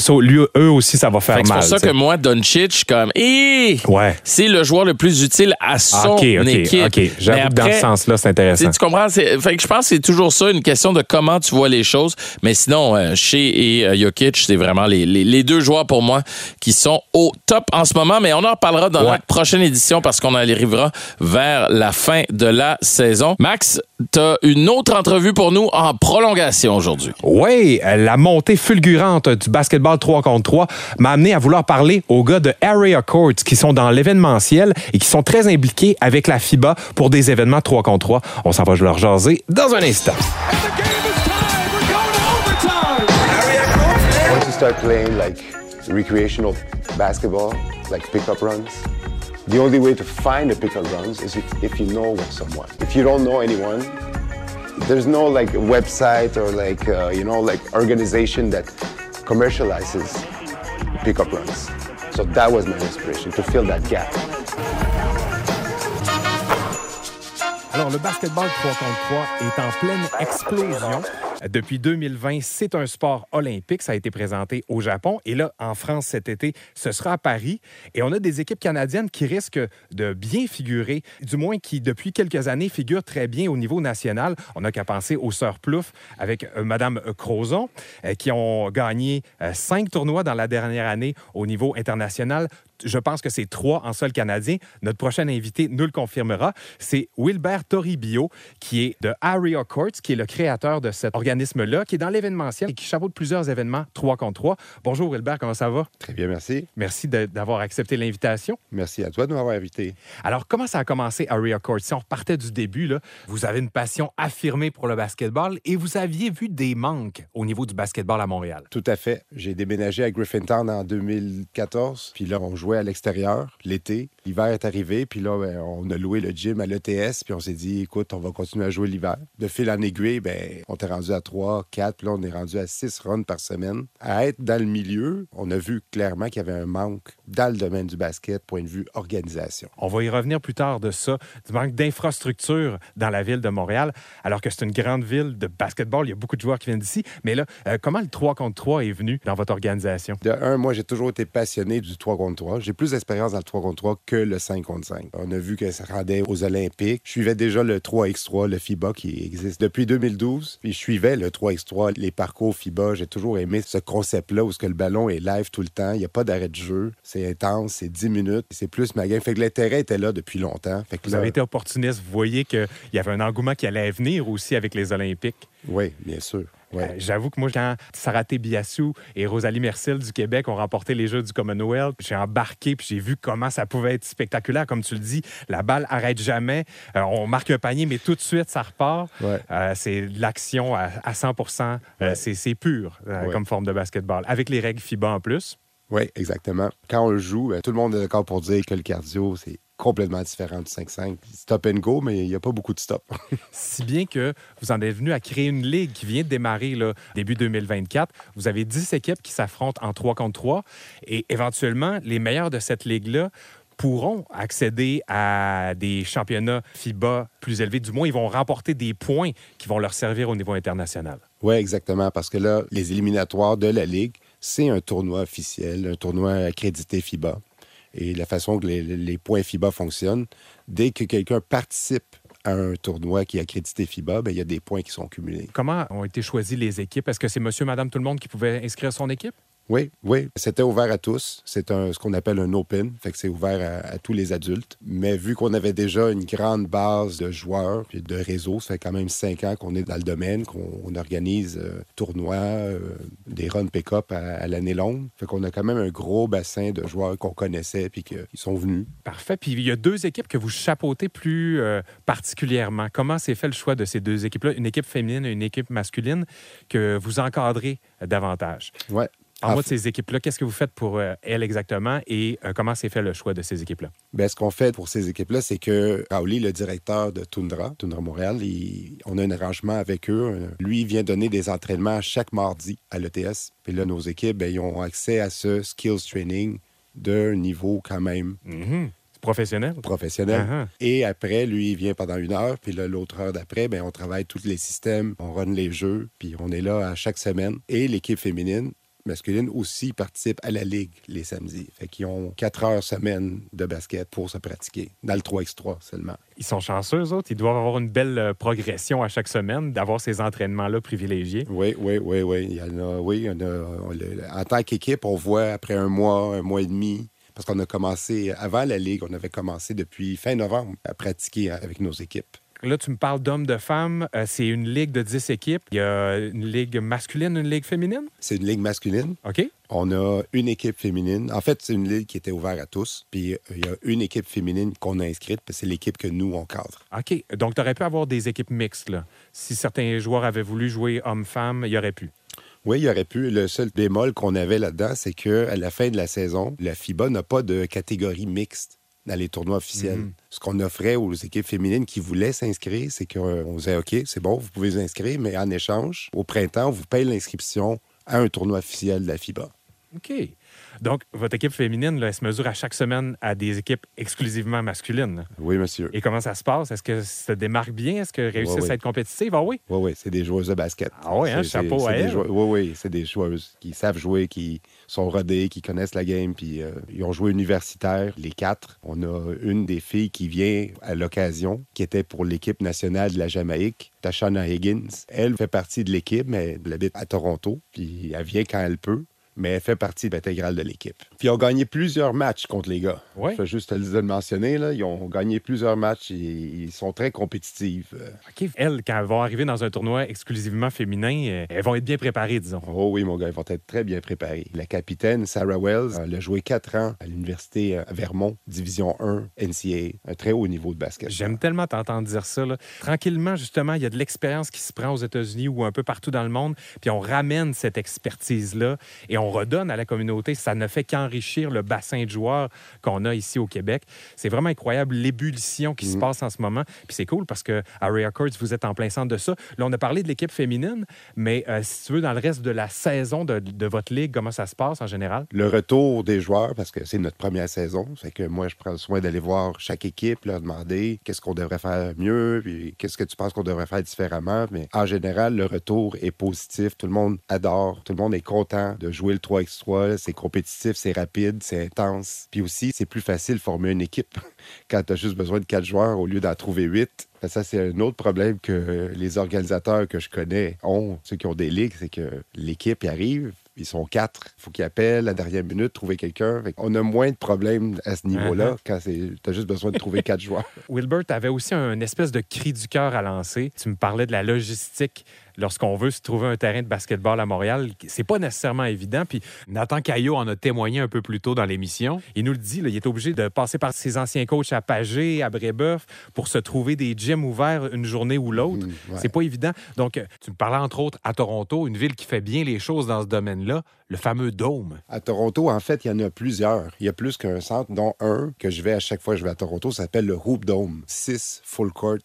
eux aussi, ça va faire fait mal. C'est pour ça t'sais. que moi, Doncic, comme, eh, ouais. c'est le joueur le plus utile à son okay, okay, équipe. Okay. J'avoue après, que dans ce sens-là, c'est intéressant. Tu comprends? C'est, fait que je pense que c'est toujours ça, une question de comment tu vois les choses. Mais sinon, euh, Shai et euh, Jokic, c'est vraiment les, les, les deux joueurs pour moi qui sont au top en ce moment. Mais on en reparlera dans ouais. notre prochaine édition parce qu'on arrivera vers la fin de la saison. Max, t'as une autre entrevue pour nous en prolongation aujourd'hui. Oui, la montée fulgurante du basketball trois contre trois m'a amené à vouloir parler aux gars de Areacourts qui sont dans l'événementiel et qui sont très impliqués avec la F I B A pour des événements trois contre trois. On s'en va leur jaser dans un instant. Once you start playing like recreational basketball, like pick-up runs, the only way to find a pick-up runs is if, if you know someone. If you don't know anyone, there's no like website or like uh, you know like organization that commercializes pick-up runs. So that was my inspiration to fill that gap. Alors, le basketball trois contre trois est en pleine explosion. Depuis deux mille vingt, c'est un sport olympique. Ça a été présenté au Japon. Et là, en France cet été, ce sera à Paris. Et on a des équipes canadiennes qui risquent de bien figurer, du moins qui, depuis quelques années, figurent très bien au niveau national. On n'a qu'à penser aux Sœurs Plouffe avec Mme Crozon, qui ont gagné cinq tournois dans la dernière année au niveau international. je pense que c'est trois en sol canadien. Notre prochain invité nous le confirmera. C'est Wilbert Toribio, qui est de Areacourts, qui est le créateur de cet organisme-là, qui est dans l'événementiel et qui chapeaute plusieurs événements trois contre trois. Bonjour Wilbert, comment ça va? Très bien, merci. Merci de, d'avoir accepté l'invitation. Merci à toi de nous avoir invités. Alors, comment ça a commencé Areacourts? Si on repartait du début, là, vous avez une passion affirmée pour le basketball et vous aviez vu des manques au niveau du basketball à Montréal. Tout à fait. J'ai déménagé à Griffintown en deux mille quatorze, puis là, on jouait à l'extérieur l'été. L'hiver est arrivé, puis là, bien, on a loué le gym à l'E T S, puis on s'est dit, écoute, on va continuer à jouer l'hiver. De fil en aiguille, bien, on était rendu à trois, quatre, puis là, on est rendu à six runs par semaine. À être dans le milieu, on a vu clairement qu'il y avait un manque dans le domaine du basket, point de vue organisation. On va y revenir plus tard de ça, du manque d'infrastructure dans la ville de Montréal, alors que c'est une grande ville de basketball. Il y a beaucoup de joueurs qui viennent d'ici. Mais là, euh, comment le trois contre trois est venu dans votre organisation? De un, moi, j'ai toujours été passionné du trois contre trois. J'ai plus d'expérience dans le trois contre trois que le cinq contre cinq. On a vu que ça rendait aux Olympiques. Je suivais déjà le trois contre trois, le FIBA, qui existe depuis deux mille douze. Puis je suivais le trois contre trois, les parcours FIBA. J'ai toujours aimé ce concept-là où ce que le ballon est live tout le temps. Il n'y a pas d'arrêt de jeu. C'est intense, c'est dix minutes. C'est plus ma game. Fait que l'intérêt était là depuis longtemps. Fait que vous là... avez été opportuniste. Vous voyez qu'il y avait un engouement qui allait venir aussi avec les Olympiques. Oui, bien sûr. Ouais. Euh, j'avoue que moi, quand Saraté Biassou et Rosalie Mercil du Québec ont remporté les Jeux du Commonwealth, j'ai embarqué puis j'ai vu comment ça pouvait être spectaculaire. Comme tu le dis, la balle arrête jamais. Euh, on marque un panier, mais tout de suite, ça repart. Ouais. Euh, c'est de l'action à, à cent pour cent. Euh, ouais. c'est, c'est pur euh, ouais. comme forme de basketball. Avec les règles FIBA en plus. Oui, exactement. Quand on le joue, tout le monde est d'accord pour dire que le cardio, c'est complètement différent du cinq contre cinq. Stop and go, mais il n'y a pas beaucoup de stop. Si bien que vous en êtes venu à créer une ligue qui vient de démarrer là, début deux mille vingt-quatre. Vous avez dix équipes qui s'affrontent en trois contre trois et éventuellement, les meilleurs de cette ligue-là pourront accéder à des championnats FIBA plus élevés. Du moins, ils vont remporter des points qui vont leur servir au niveau international. Oui, exactement, parce que là, les éliminatoires de la ligue, c'est un tournoi officiel, un tournoi accrédité FIBA. Et la façon que les, les points FIBA fonctionnent, dès que quelqu'un participe à un tournoi qui est accrédité FIBA, bien, il y a des points qui sont cumulés. Comment ont été choisies les équipes? Est-ce que c'est monsieur, madame, tout le monde qui pouvait inscrire son équipe? Oui, oui. C'était ouvert à tous. C'est un, ce qu'on appelle un open, fait que c'est ouvert à, à tous les adultes. Mais vu qu'on avait déjà une grande base de joueurs et de réseaux, ça fait quand même cinq ans qu'on est dans le domaine, qu'on on organise euh, tournois, euh, des runs pick-up à, à l'année longue. Fait qu'on a quand même un gros bassin de joueurs qu'on connaissait puis qu'ils sont venus. Parfait. Puis il y a deux équipes que vous chapeautez plus euh, particulièrement. Comment s'est fait le choix de ces deux équipes-là? Une équipe féminine et une équipe masculine que vous encadrez davantage. Oui. En mode de ces équipes-là, qu'est-ce que vous faites pour euh, elles exactement et euh, comment s'est fait le choix de ces équipes-là? Bien, ce qu'on fait pour ces équipes-là, c'est que Raouli, le directeur de Tundra, Tundra Montréal, il, on a un arrangement avec eux. Lui, il vient donner des entraînements chaque mardi à l'E T S. Puis là, nos équipes, bien, ils ont accès à ce skills training d'un niveau quand même... Mm-hmm. Professionnel. Professionnel. Uh-huh. Et après, lui, il vient pendant une heure, puis là, l'autre heure d'après, bien, on travaille tous les systèmes, on run les jeux, puis on est là à chaque semaine. Et l'équipe féminine, masculine aussi participe à la ligue les samedis. Fait qu'ils ont quatre heures semaine de basket pour se pratiquer, dans le trois contre trois seulement. Ils sont chanceux, eux autres. Ils doivent avoir une belle progression à chaque semaine, d'avoir ces entraînements-là privilégiés. Oui, oui, oui, oui. Il y en a, oui, on a, on, en tant qu'équipe, on voit après un mois, un mois et demi, parce qu'on a commencé, avant la ligue, on avait commencé depuis fin novembre à pratiquer avec nos équipes. Là, tu me parles d'hommes, de femmes. Euh, c'est une ligue de dix équipes. Il y a une ligue masculine, une ligue féminine? C'est une ligue masculine. OK. On a une équipe féminine. En fait, c'est une ligue qui était ouverte à tous. Puis, il y a une équipe féminine qu'on a inscrite, puis c'est l'équipe que nous, on cadre. OK. Donc, tu aurais pu avoir des équipes mixtes, là. Si certains joueurs avaient voulu jouer homme-femme, il y aurait pu. Oui, il y aurait pu. Le seul bémol qu'on avait là-dedans, c'est qu'à la fin de la saison, la FIBA n'a pas de catégorie mixte dans les tournois officiels. Mm-hmm. Ce qu'on offrait aux équipes féminines qui voulaient s'inscrire, c'est qu'on disait, OK, c'est bon, vous pouvez vous inscrire, mais en échange, au printemps, on vous paye l'inscription à un tournoi officiel de la FIBA. OK. Donc, votre équipe féminine, là, elle se mesure à chaque semaine à des équipes exclusivement masculines. Là. Oui, monsieur. Et comment ça se passe? Est-ce que ça se démarque bien? Est-ce qu'elles réussissent oui, oui. à être compétitives? Ah oui? Oui, oui, c'est des joueuses de basket. Ah oui, hein, c'est, chapeau c'est, à c'est elles. Des jou- oui, oui, c'est des joueuses qui savent jouer, qui sont rodées, qui connaissent la game, puis euh, ils ont joué universitaire, les quatre. On a une des filles qui vient à l'occasion, qui était pour l'équipe nationale de la Jamaïque, Tashana Higgins. Elle fait partie de l'équipe, mais elle habite à Toronto, puis elle vient quand elle peut. mais elle fait partie intégrale de l'équipe. Puis ils ont gagné plusieurs matchs contre les gars. Ouais. Je vais juste te le mentionner, là. Ils ont gagné plusieurs matchs et ils sont très compétitifs. OK. Elle, quand elle va arriver dans un tournoi exclusivement féminin, elles vont être bien préparées, disons. Oh oui, mon gars, elles vont être très bien préparées. La capitaine, Sarah Wells, elle a joué quatre ans à l'Université Vermont, Division un, N C A A. Un très haut niveau de basket. J'aime tellement t'entendre dire ça, là. Tranquillement, justement, il y a de l'expérience qui se prend aux États-Unis ou un peu partout dans le monde, puis on ramène cette expertise-là et on redonne à la communauté. Ça ne fait qu'enrichir le bassin de joueurs qu'on a ici au Québec. C'est vraiment incroyable l'ébullition qui mmh. se passe en ce moment. Puis c'est cool parce que à Areacourts, vous êtes en plein centre de ça. Là, on a parlé de l'équipe féminine, mais euh, si tu veux, dans le reste de la saison de, de votre ligue, comment ça se passe en général? Le retour des joueurs, parce que c'est notre première saison, c'est que moi, je prends le soin d'aller voir chaque équipe, leur demander qu'est-ce qu'on devrait faire mieux, puis qu'est-ce que tu penses qu'on devrait faire différemment. Mais en général, le retour est positif. Tout le monde adore. Tout le monde est content de jouer le trois contre trois. C'est compétitif, c'est rapide, c'est intense. Puis aussi, c'est plus facile de former une équipe quand tu as juste besoin de quatre joueurs au lieu d'en trouver huit. Ça, c'est un autre problème que les organisateurs que je connais ont, ceux qui ont des ligues, c'est que l'équipe arrive, ils sont quatre. Il faut qu'ils appellent à la dernière minute, trouver quelqu'un. On a moins de problèmes à ce niveau-là quand tu as juste besoin de trouver quatre joueurs. Wilbert, tu avais aussi un espèce de cri du cœur à lancer. Tu me parlais de la logistique. Lorsqu'on veut se trouver un terrain de basketball à Montréal, c'est pas nécessairement évident. Puis Nathan Cayo en a témoigné un peu plus tôt dans l'émission. Il nous le dit, là, il est obligé de passer par ses anciens coachs à Pagé, à Brébeuf, pour se trouver des gyms ouverts une journée ou l'autre. Mmh, ouais. C'est pas évident. Donc, tu me parlais entre autres à Toronto, une ville qui fait bien les choses dans ce domaine-là, le fameux dôme. À Toronto, en fait, il y en a plusieurs. Il y a plus qu'un centre, dont un que je vais à chaque fois que je vais à Toronto, ça s'appelle le Hoop Dome. Six full court,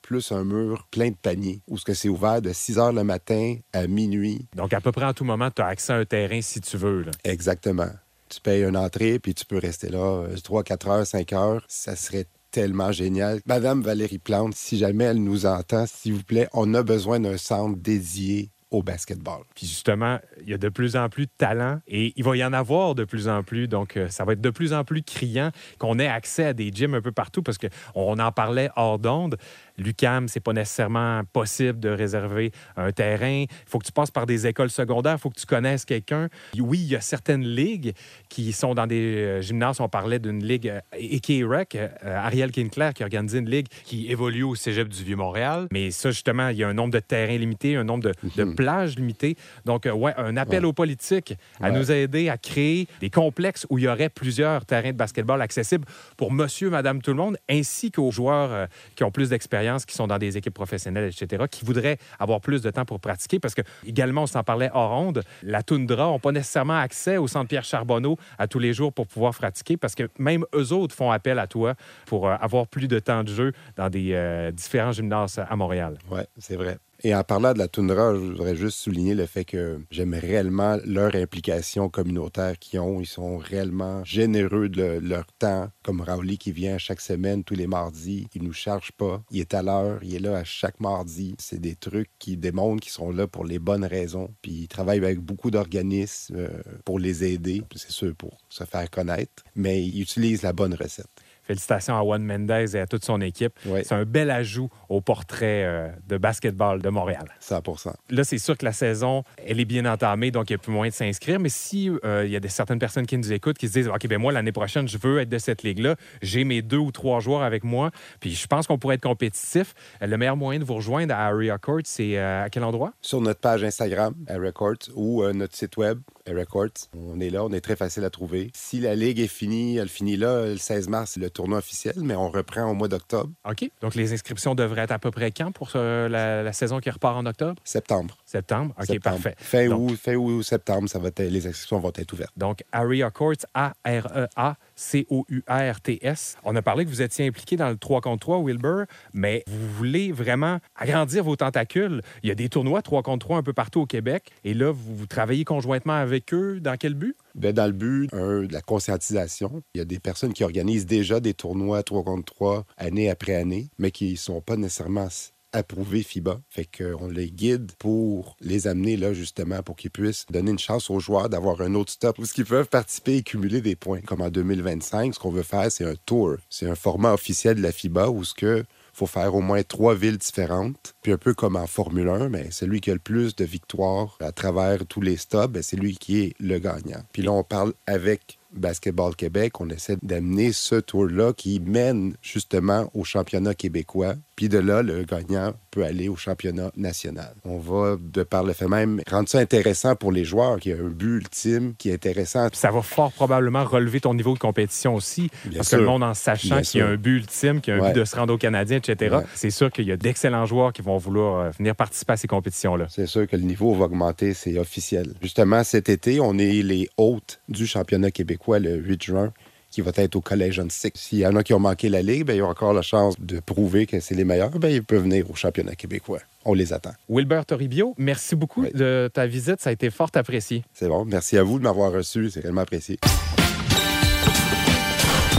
plus un mur plein de paniers, où ce que c'est ouvert de six heures le matin à minuit. Donc, à peu près à tout moment, tu as accès à un terrain si tu veux, là. Exactement. Tu payes une entrée, puis tu peux rester là trois, quatre heures, cinq heures. Ça serait tellement génial. Madame Valérie Plante, si jamais elle nous entend, s'il vous plaît, on a besoin d'un centre dédié au basketball. Puis justement, il y a de plus en plus de talent et il va y en avoir de plus en plus. Donc, euh, ça va être de plus en plus criant qu'on ait accès à des gyms un peu partout parce qu'on en parlait hors d'onde. L'U Q A M, c'est pas nécessairement possible de réserver un terrain. Il faut que tu passes par des écoles secondaires. Il faut que tu connaisses quelqu'un. Oui, il y a certaines ligues qui sont dans des gymnases. On parlait d'une ligue Eke-Rec, euh, Ariel Kinclair, qui organisait une ligue qui évolue au cégep du Vieux-Montréal. Mais ça, justement, il y a un nombre de terrains limité, un nombre de, de plages limitées. Donc, ouais, un appel ouais. aux politiques à ouais. nous aider à créer des complexes où il y aurait plusieurs terrains de basketball accessibles pour monsieur, madame, tout le monde, ainsi qu'aux joueurs euh, qui ont plus d'expérience, qui sont dans des équipes professionnelles, et cetera, qui voudraient avoir plus de temps pour pratiquer parce que, également, on s'en parlait hors onde, la toundra n'a pas nécessairement accès au centre Pierre Charbonneau à tous les jours pour pouvoir pratiquer parce que même eux autres font appel à toi pour euh, avoir plus de temps de jeu dans des euh, différents gymnases à Montréal. Oui, c'est vrai. Et en parlant de la toundra, je voudrais juste souligner le fait que j'aime réellement leur implication communautaire qu'ils ont. Ils sont réellement généreux de le, leur temps. Comme Raouli qui vient chaque semaine, tous les mardis, il nous charge pas. Il est à l'heure, il est là à chaque mardi. C'est des trucs qui démontrent qu'ils sont là pour les bonnes raisons. Puis ils travaillent avec beaucoup d'organismes euh, pour les aider. C'est sûr, pour se faire connaître. Mais ils utilisent la bonne recette. Félicitations à Juan Mendez et à toute son équipe. Oui. C'est un bel ajout au portrait euh, de basketball de Montréal. cent pour cent. Là, c'est sûr que la saison, elle est bien entamée, donc il n'y a plus moyen de s'inscrire. Mais si euh, il y a des, certaines personnes qui nous écoutent qui se disent « OK, ben moi, l'année prochaine, je veux être de cette ligue-là. J'ai mes deux ou trois joueurs avec moi. Puis je pense qu'on pourrait être compétitif. » Le meilleur moyen de vous rejoindre à Areacourts, c'est euh, à quel endroit? Sur notre page Instagram, Areacourts, ou euh, notre site web, Areacourts. On est là, on est très facile à trouver. Si la ligue est finie, elle finit là, le seize mars, le tournoi officiel, mais on reprend au mois d'octobre. OK. Donc, les inscriptions devraient être à peu près quand pour euh, la, la saison qui repart en octobre? Septembre. Septembre? OK, septembre. Parfait. Fin août, fin août, septembre, ça va être, les inscriptions vont être ouvertes. Donc, Areacourts, A R E A C O U R T S. On a parlé que vous étiez impliqué dans le trois contre trois, Wilbur, mais vous voulez vraiment agrandir vos tentacules. Il y a des tournois trois contre trois un peu partout au Québec, et là, vous, vous travaillez conjointement avec eux. Dans quel but? Bien, dans le but, un, de la conscientisation. Il y a des personnes qui organisent déjà des tournois trois contre trois année après année, mais qui ne sont pas nécessairement approuvé F I B A. Fait qu'on les guide pour les amener là, justement, pour qu'ils puissent donner une chance aux joueurs d'avoir un autre stop où ils peuvent participer et cumuler des points. Comme en deux mille vingt-cinq, ce qu'on veut faire, c'est un tour. C'est un format officiel de la F I B A où ce que faut faire au moins trois villes différentes. Puis un peu comme en Formule un, bien, celui qui a le plus de victoires à travers tous les stops, bien, c'est lui qui est le gagnant. Puis là, on parle avec Basketball Québec, on essaie d'amener ce tour-là qui mène justement au championnat québécois. Puis de là, le gagnant peut aller au championnat national. On va, de par le fait même, rendre ça intéressant pour les joueurs, qu'il y a un but ultime qui est intéressant. Puis ça va fort probablement relever ton niveau de compétition aussi. Bien parce sûr. Que le monde, en sachant Bien qu'il sûr. y a un but ultime, qu'il y a un ouais. but de se rendre au Canadien, et cetera, ouais. c'est sûr qu'il y a d'excellents joueurs qui vont vouloir venir participer à ces compétitions-là. C'est sûr que le niveau va augmenter, c'est officiel. Justement, cet été, on est les hôtes du championnat québécois le huit juin. Qui va être au Collège Antique. S'il y en a qui ont manqué la Ligue, bien, ils ont encore la chance de prouver que c'est les meilleurs, bien, ils peuvent venir au championnat québécois. On les attend. Wilbert Toribio, merci beaucoup oui. de ta visite. Ça a été fort apprécié. C'est bon. Merci à vous de m'avoir reçu. C'est réellement apprécié.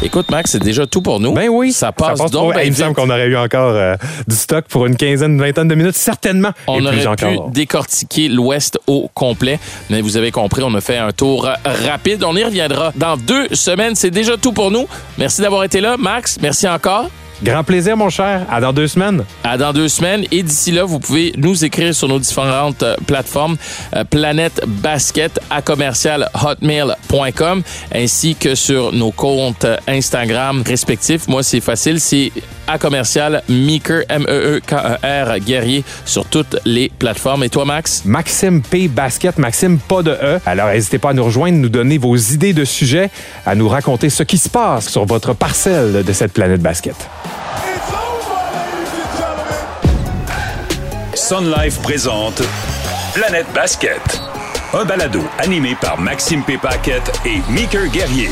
Écoute, Max, c'est déjà tout pour nous. Ben oui. Ça passe, ça passe donc. Pour... Ben, il me semble qu'on aurait eu encore euh, du stock pour une quinzaine, une vingtaine de minutes, certainement. On Et aurait pu encore. décortiquer l'Ouest au complet. Mais vous avez compris, on a fait un tour rapide. On y reviendra dans deux semaines. C'est déjà tout pour nous. Merci d'avoir été là, Max. Merci encore. Grand plaisir, mon cher. À dans deux semaines. À dans deux semaines. Et d'ici là, vous pouvez nous écrire sur nos différentes euh, plateformes euh, Planète Basket à commercial hotmail point com ainsi que sur nos comptes Instagram respectifs. Moi, c'est facile. C'est à commercial Meeker, M-E-E-K-E-R, Guerrier sur toutes les plateformes. Et toi, Max? Maxime P. Basket. Maxime, pas de E. Alors, n'hésitez pas à nous rejoindre, nous donner vos idées de sujets, à nous raconter ce qui se passe sur votre parcelle de cette Planète Basket. Sun Life présente Planète Basket, un balado animé par Maxime P. Paquette et Meeker Guerrier.